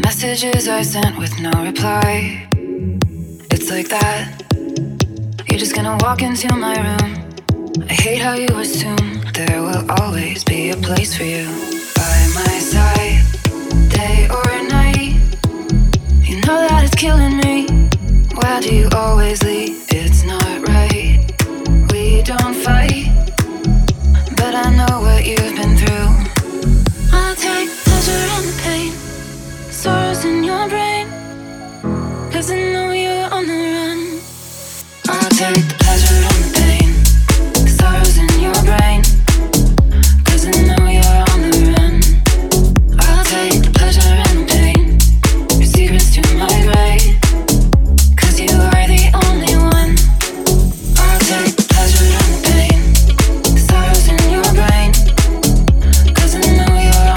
messages I sent with no reply. It's like that. You're just gonna walk into my room. I hate how you assume there will always be a place for you by my side, day or night. You know that it's killing me. Why do you always leave? It's not right. We don't fight, but I know what you've been through. I'll take pleasure in the pain, sorrows in your brain, 'cause I know you're on the run. I'll take the pleasure in the pain, sorrows in your brain, 'cause I know you're on the run. I'll take the pleasure in the pain, your secrets to my grave, 'cause you are the only one. I'll take the pleasure in the pain, sorrows in your brain, 'cause I know you're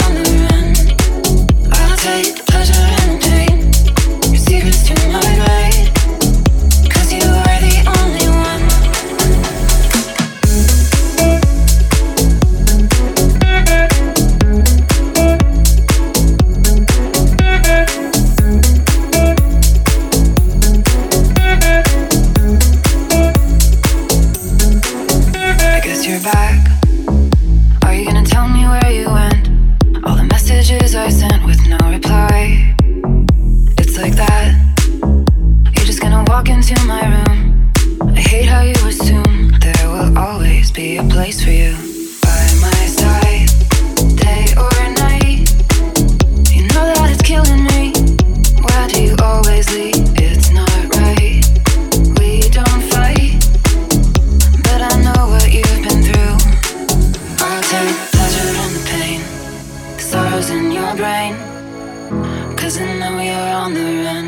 on the run.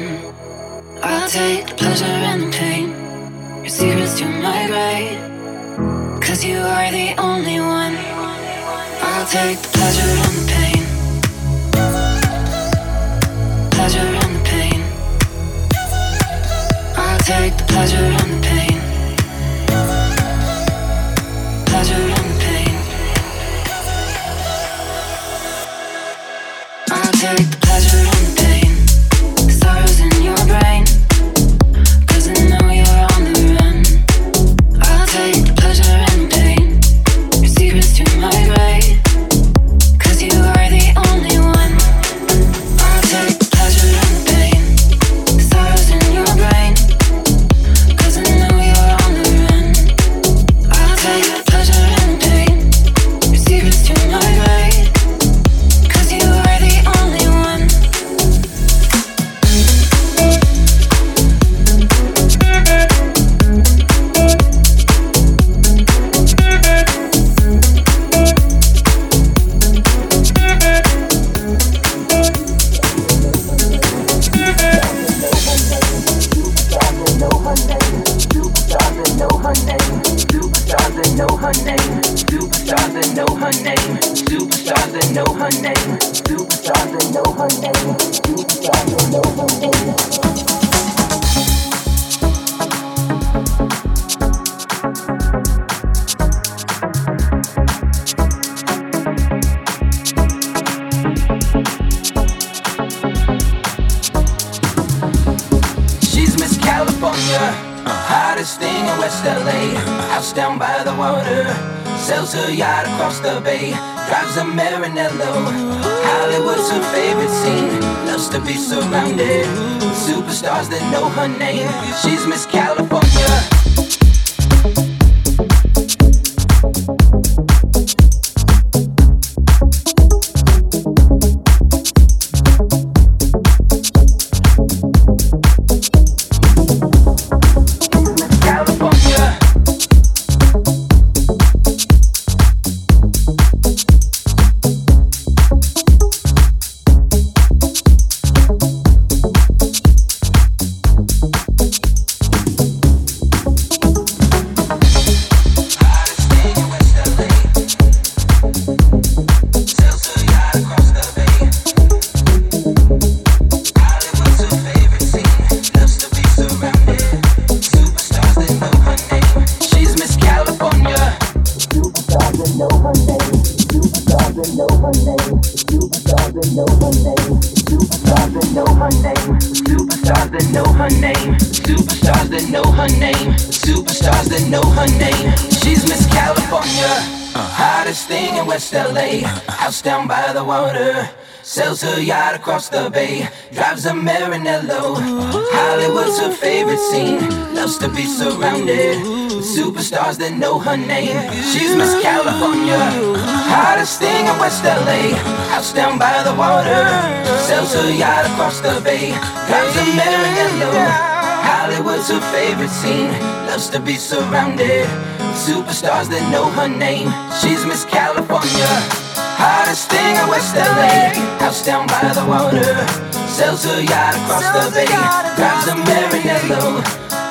I'll take the pleasure in the pain, your secrets to my grave. her name, superstars that know her name, superstars that know her name, superstars that know her name. She's Miss California, hottest thing in West L A. House down by the water, sells her yacht across the bay, drives a Maranello. Hollywood's her favorite scene, loves to be surrounded with superstars that know her name. She's Miss California, hottest thing in West L A. House down by the water, sells her yacht across the bay, drives a Maranello. Hollywood's her favorite scene, loves to be surrounded with superstars that know her name. She's Miss California, hottest thing in West L A. House down by the water, sells her yacht across the bay, drives a Maranello.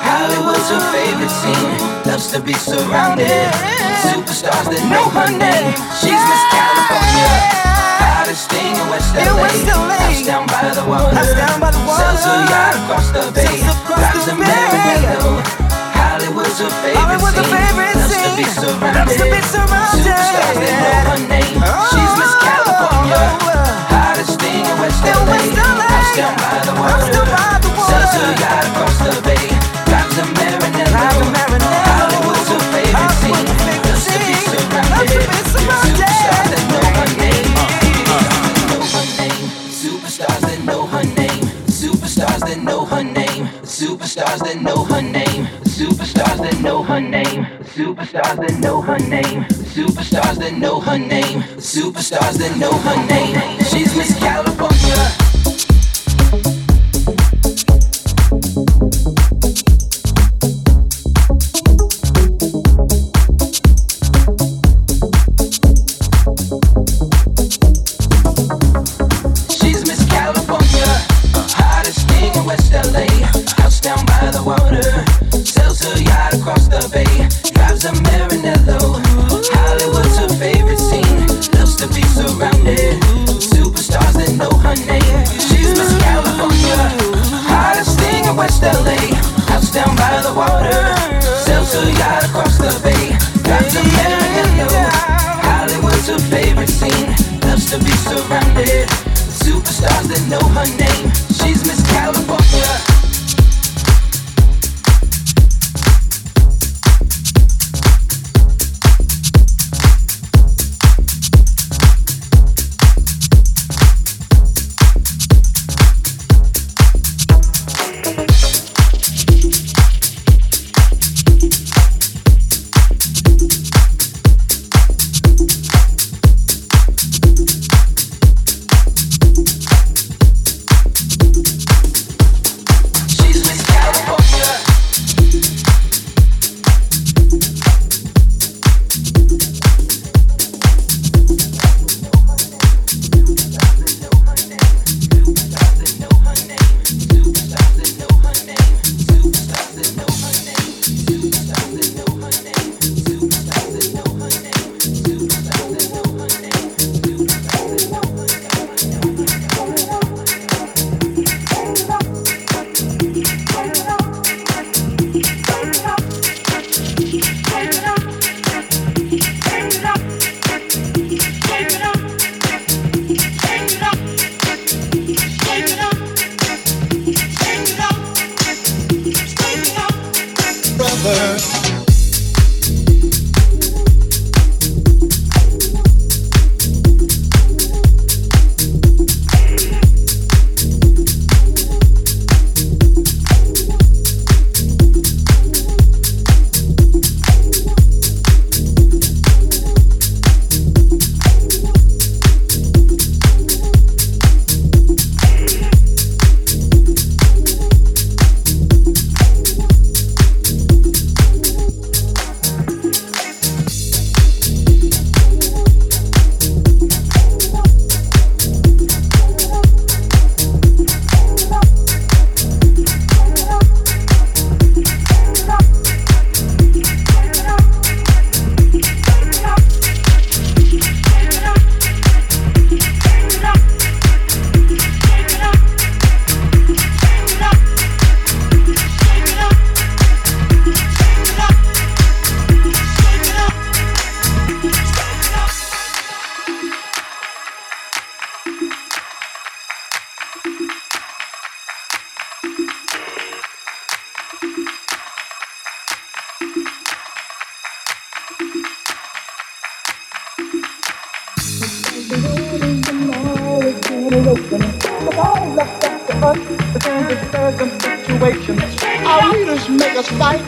Hollywood's her favorite scene, loves to be surrounded, superstars that know her name. She's Miss California, hottest thing in West L A. House down by the water, sells her yacht across the bay, drives a Maranello. Hollywood's her favorite scene, loves to be surrounded, superstars that know her name. She's Miss California, hottest thing in West L A. House down by the water, sells her yacht across the bay, drives a Maranello. Hollywood's her favorite scene, loves to be surrounded, superstars that know her name. Superstars that know her name, superstars that know her name, superstars that know her name, superstars that know her name, superstars that know her name, superstars that know her name, superstars that know her name. She's Miss California. hope, the fans of thirds and situations. Our leaders make us fight.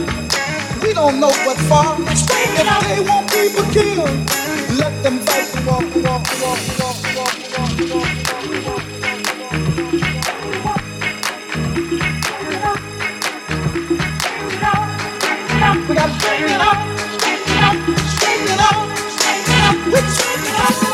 We don't know what far. If they want people killed, let them fight. Walk, walk, walk, walk, walk, walk, walk, walk, walk. We gotta straighten it up, straighten it up, straighten it up, straighten it up, we can straighten it up.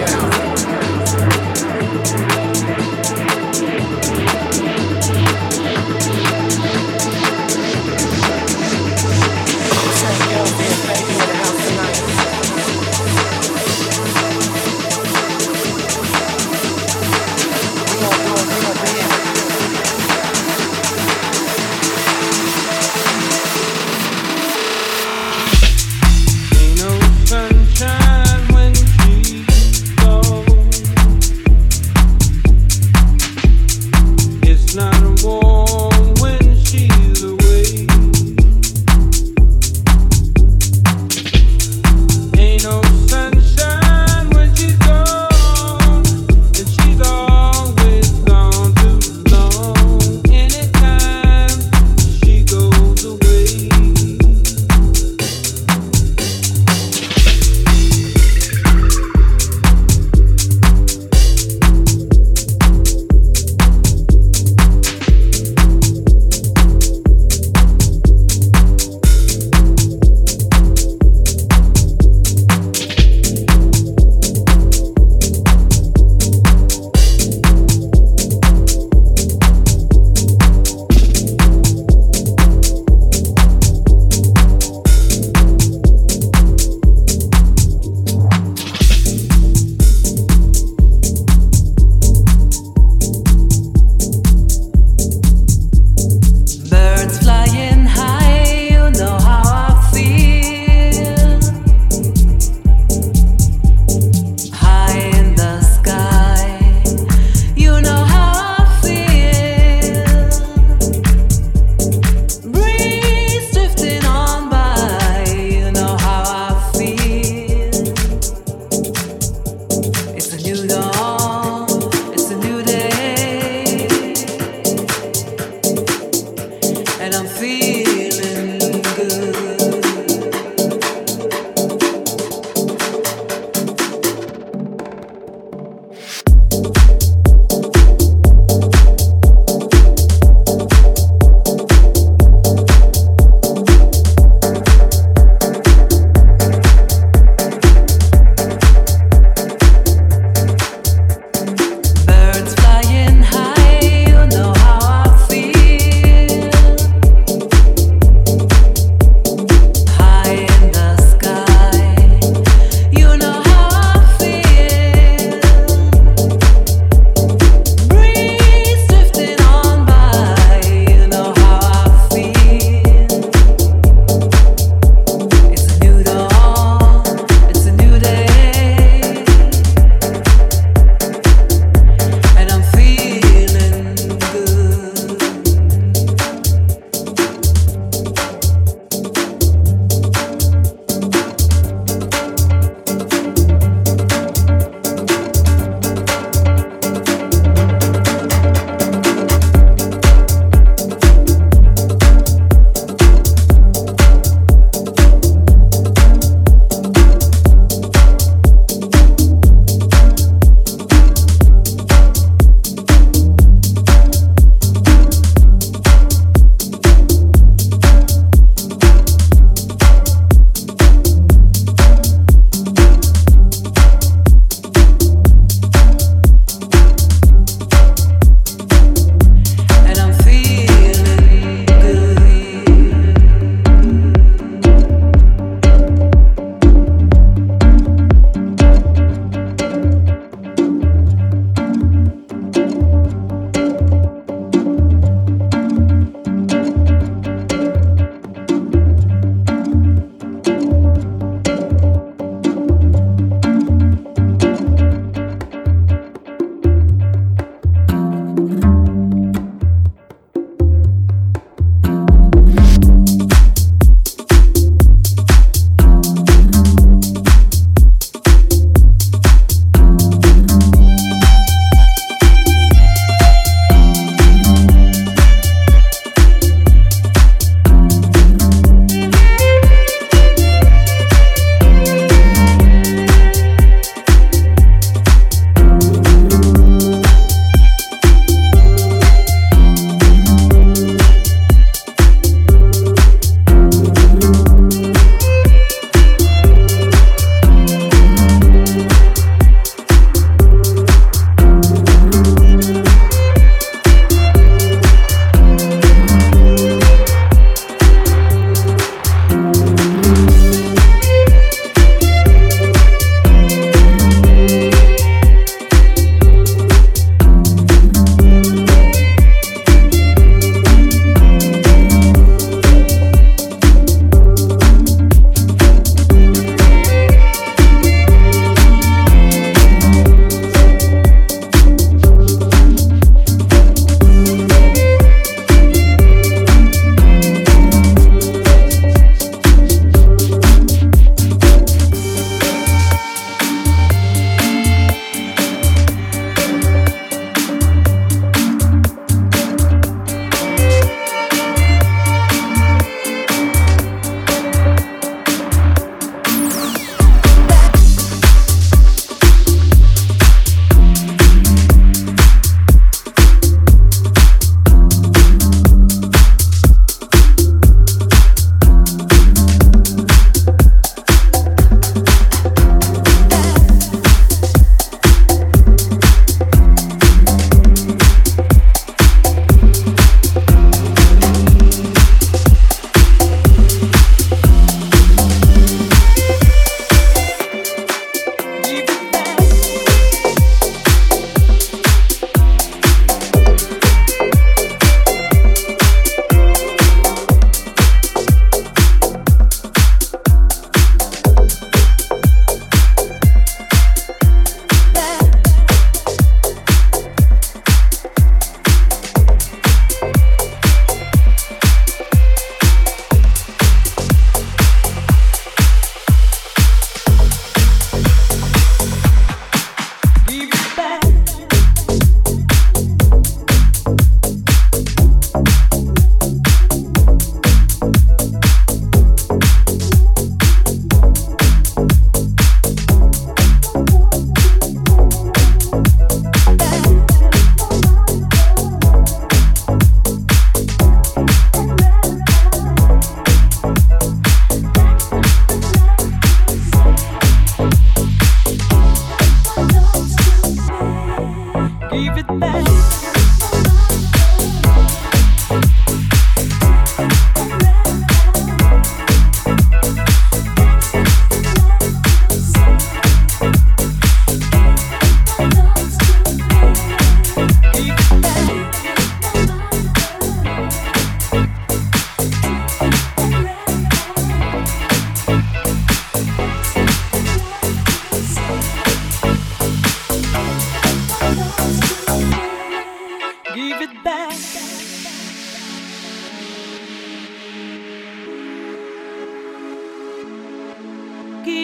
Ain't no sunshine when she's gone.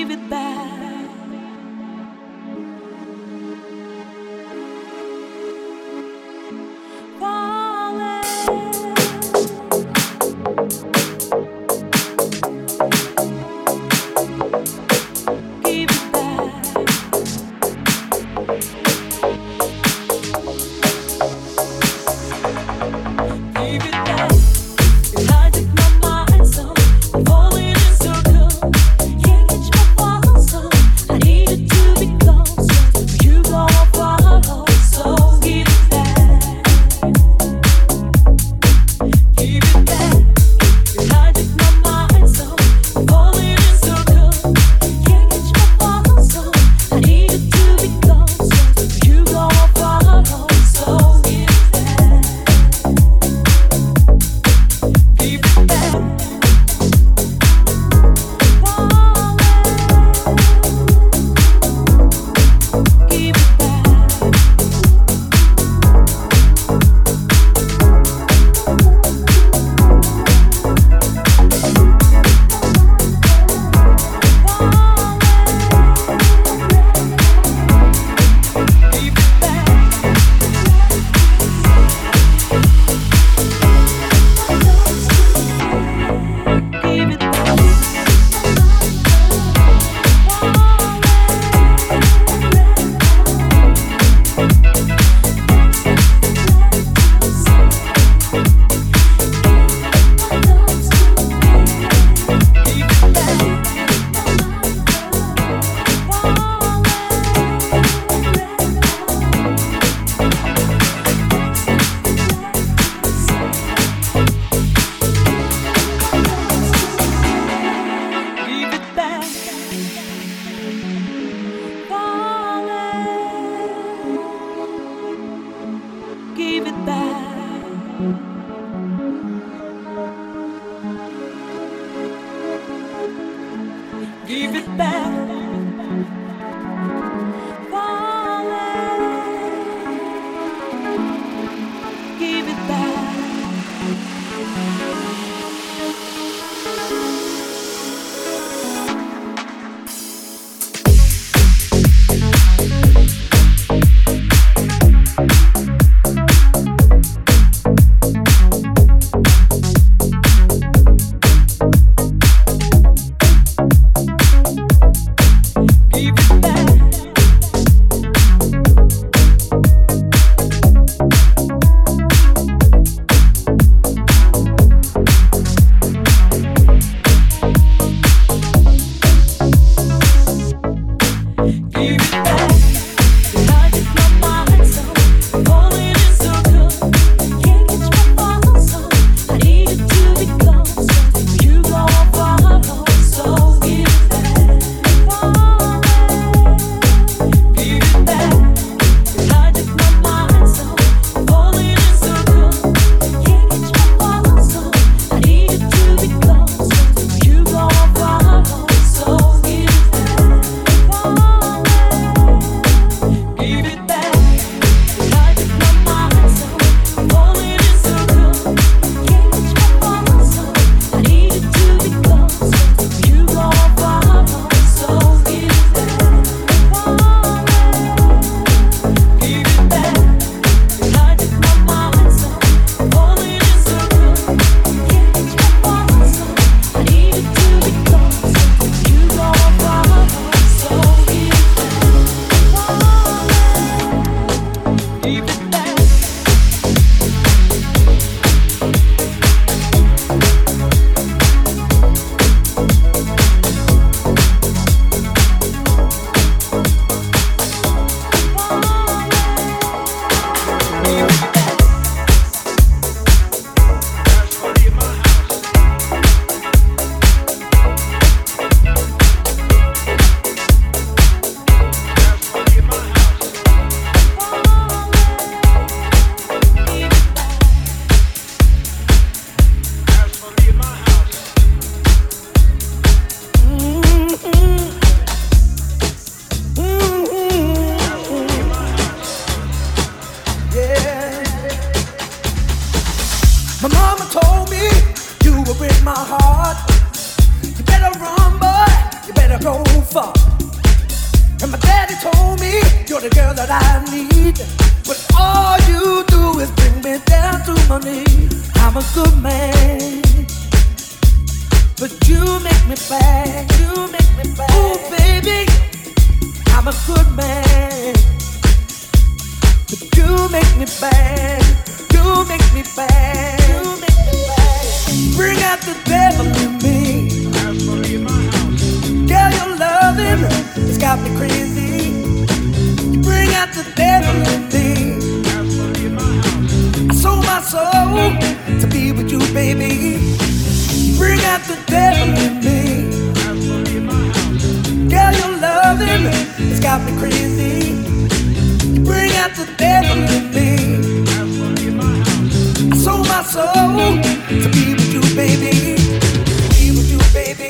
give it back. So And my daddy told me, you're the girl that I need, but all you do is bring me down to my knees. I'm a good man, but you make me bad. You make me bad. Ooh, baby, I'm a good man, but you make me bad. You make me bad. You make me bad. Bring out the devil in me. Girl, your loving has got me crazy. You bring out the devil in me. I sold my soul to be with you, baby. You bring out the devil in me. Girl, your loving has got me crazy. You bring out the devil in me. I sold my soul to be with you, baby. Be with you, baby.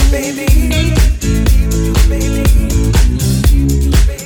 Baby, you baby,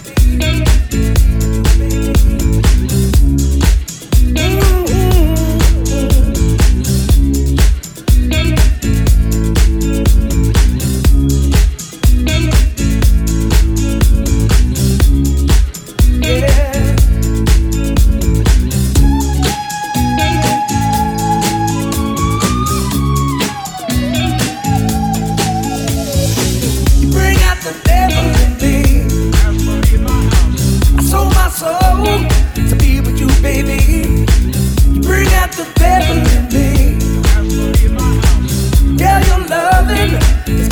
you baby.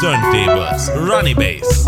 Turntables, Rony Bass.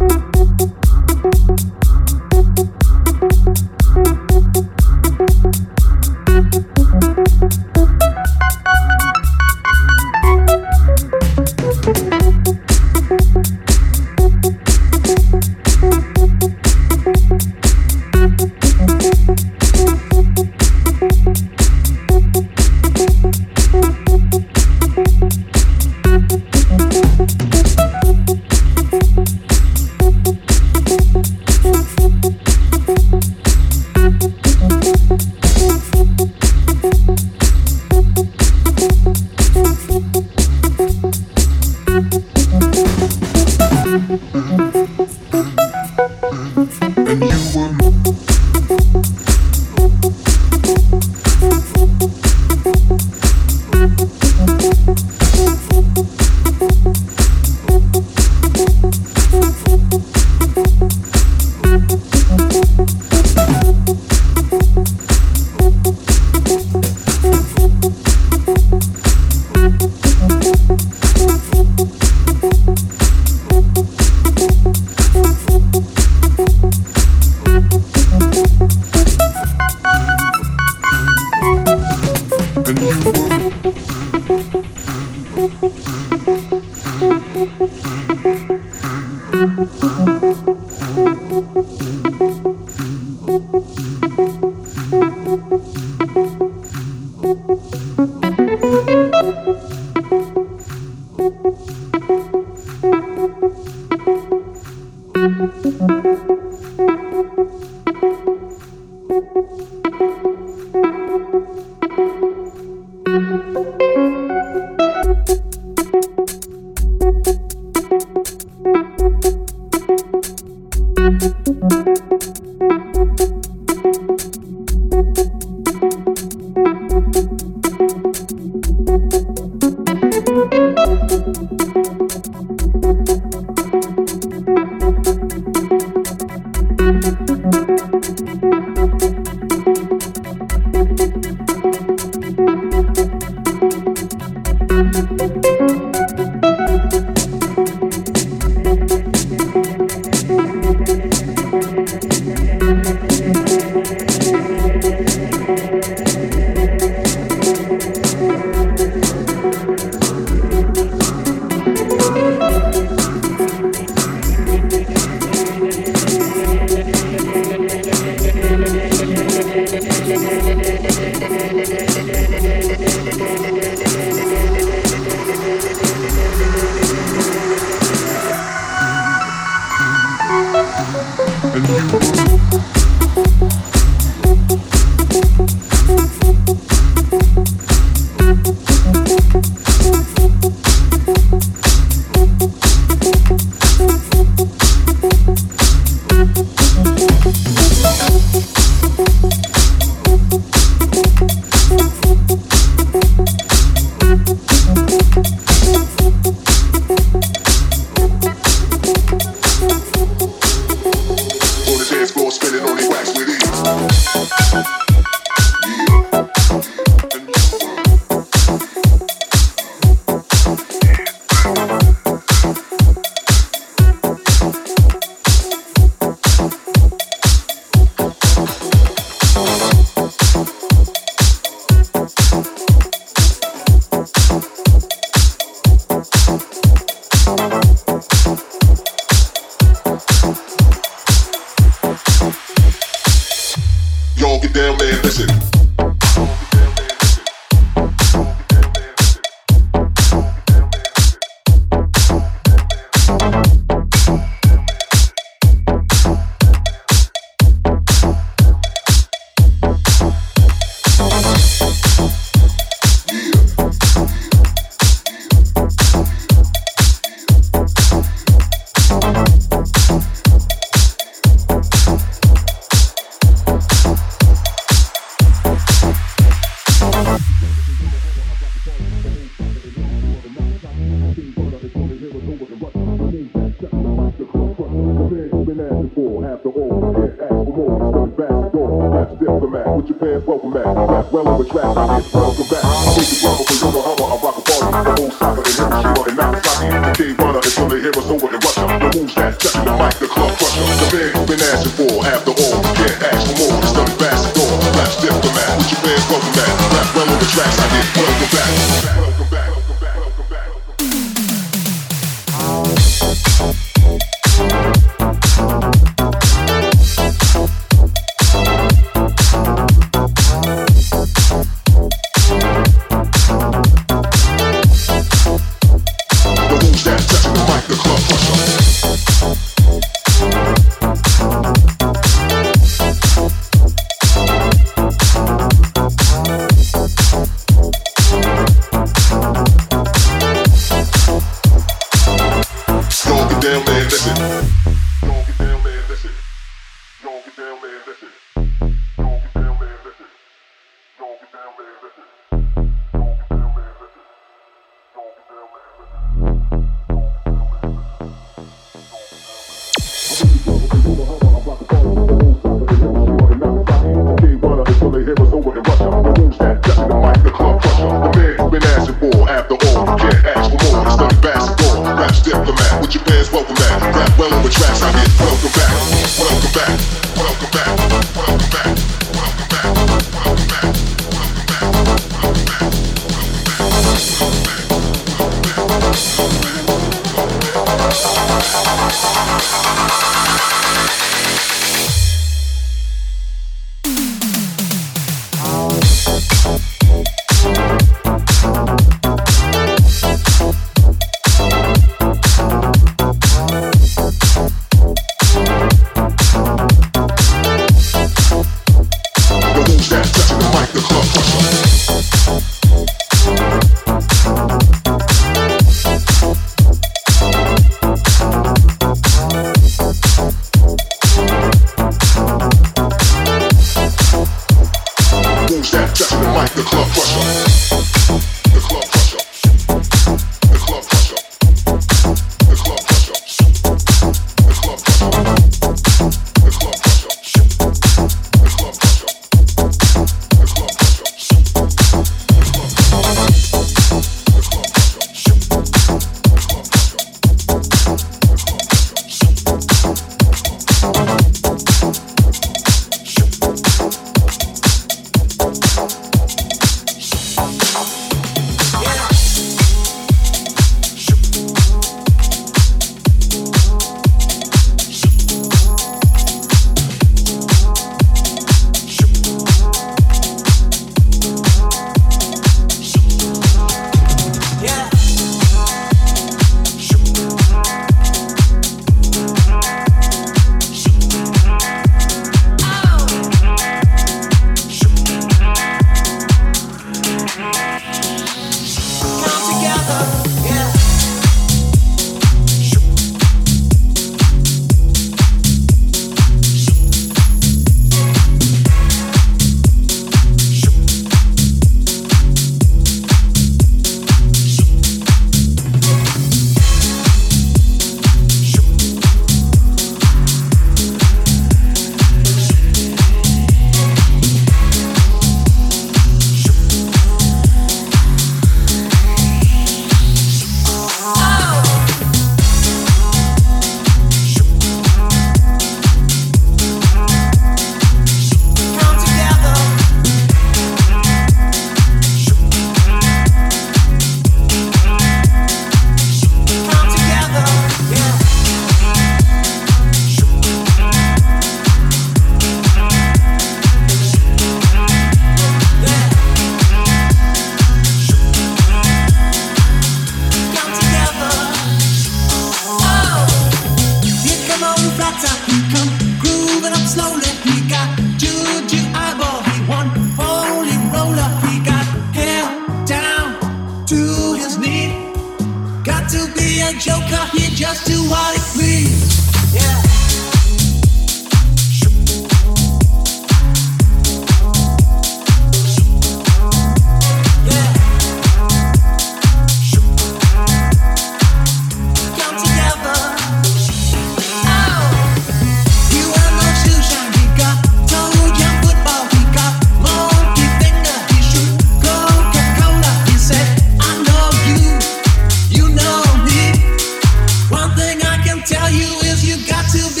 Tell you is you got to be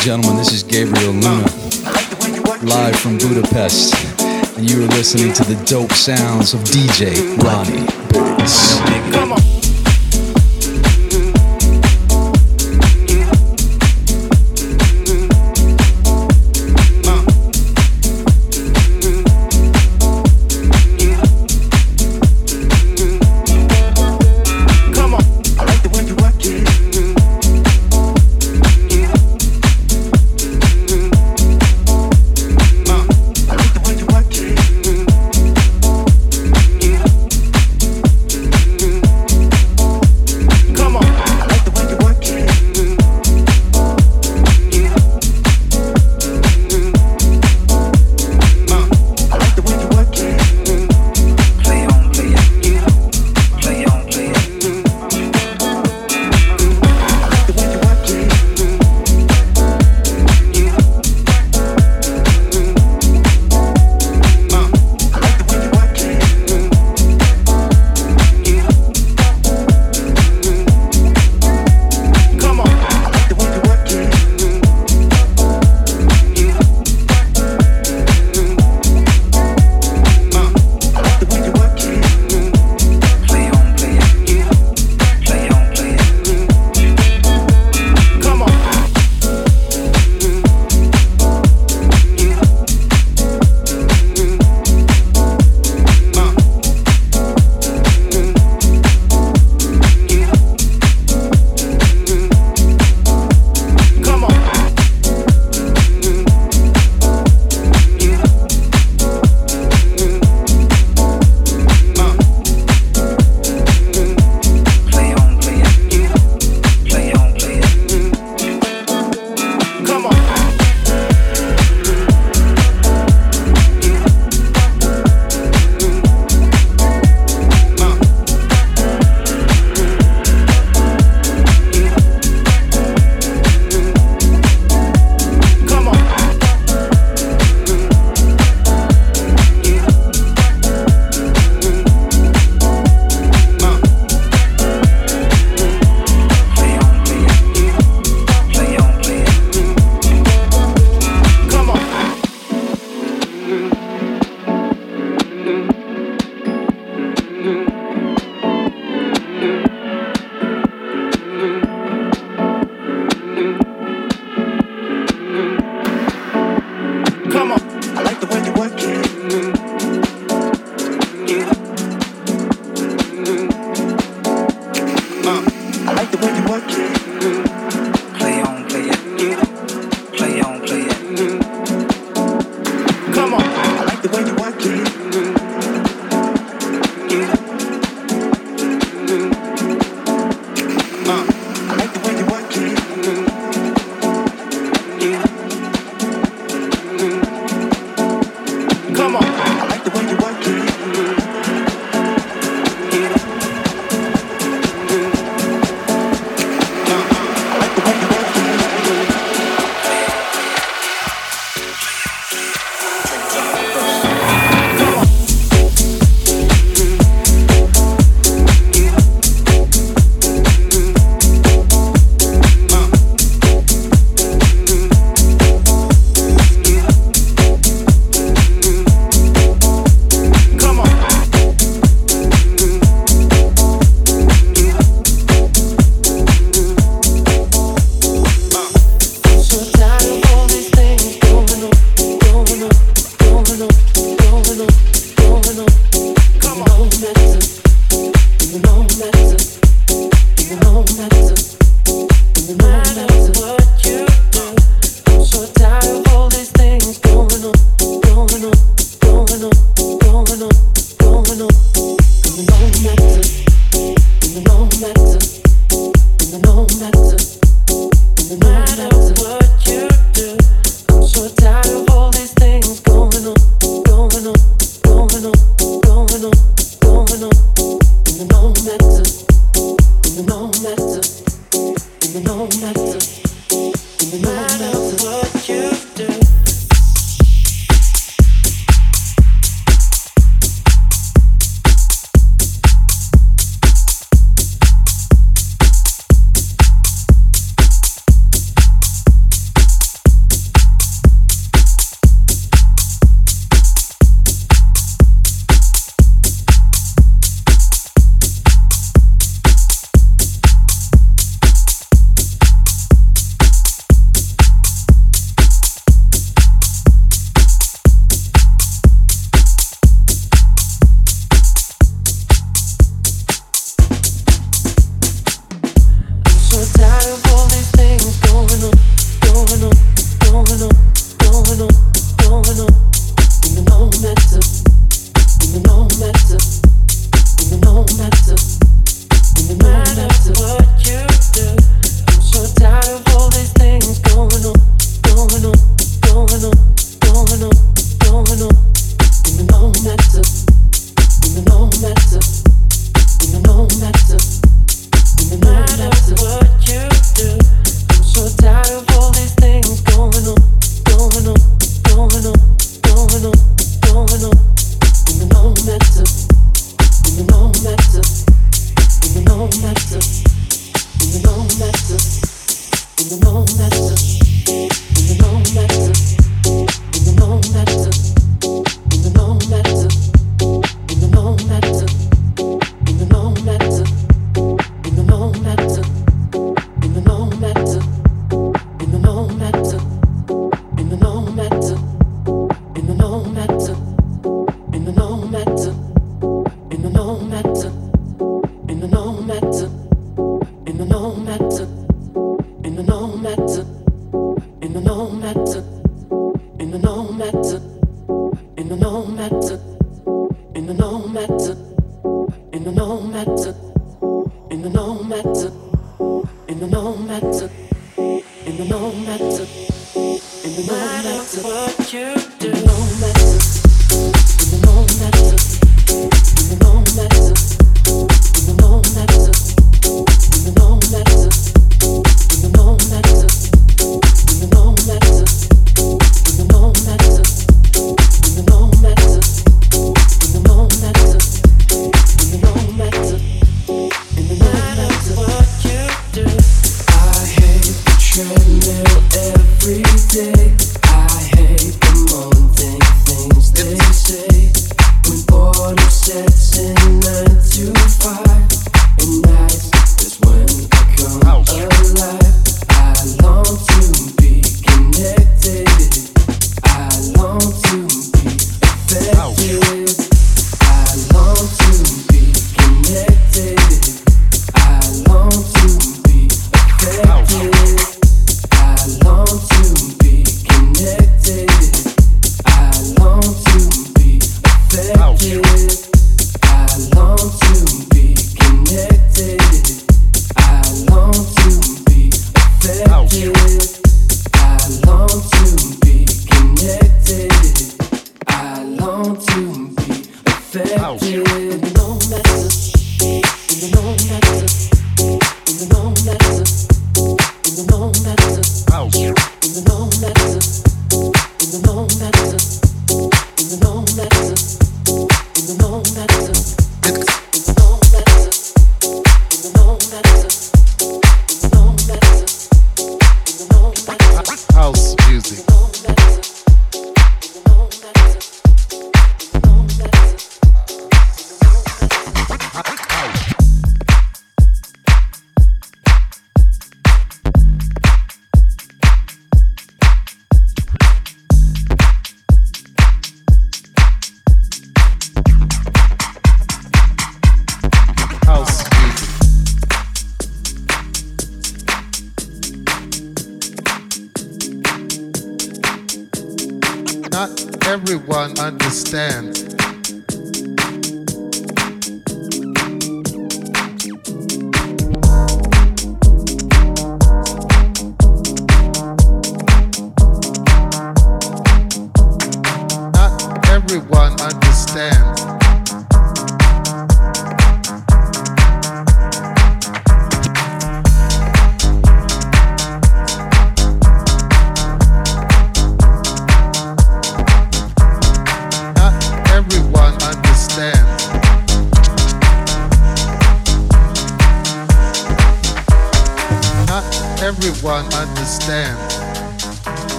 and gentlemen, this is Gabriel Luna, live from Budapest, and you are listening to the dope sounds of D J Rony Bass. Come on.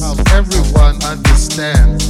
house. Everyone understands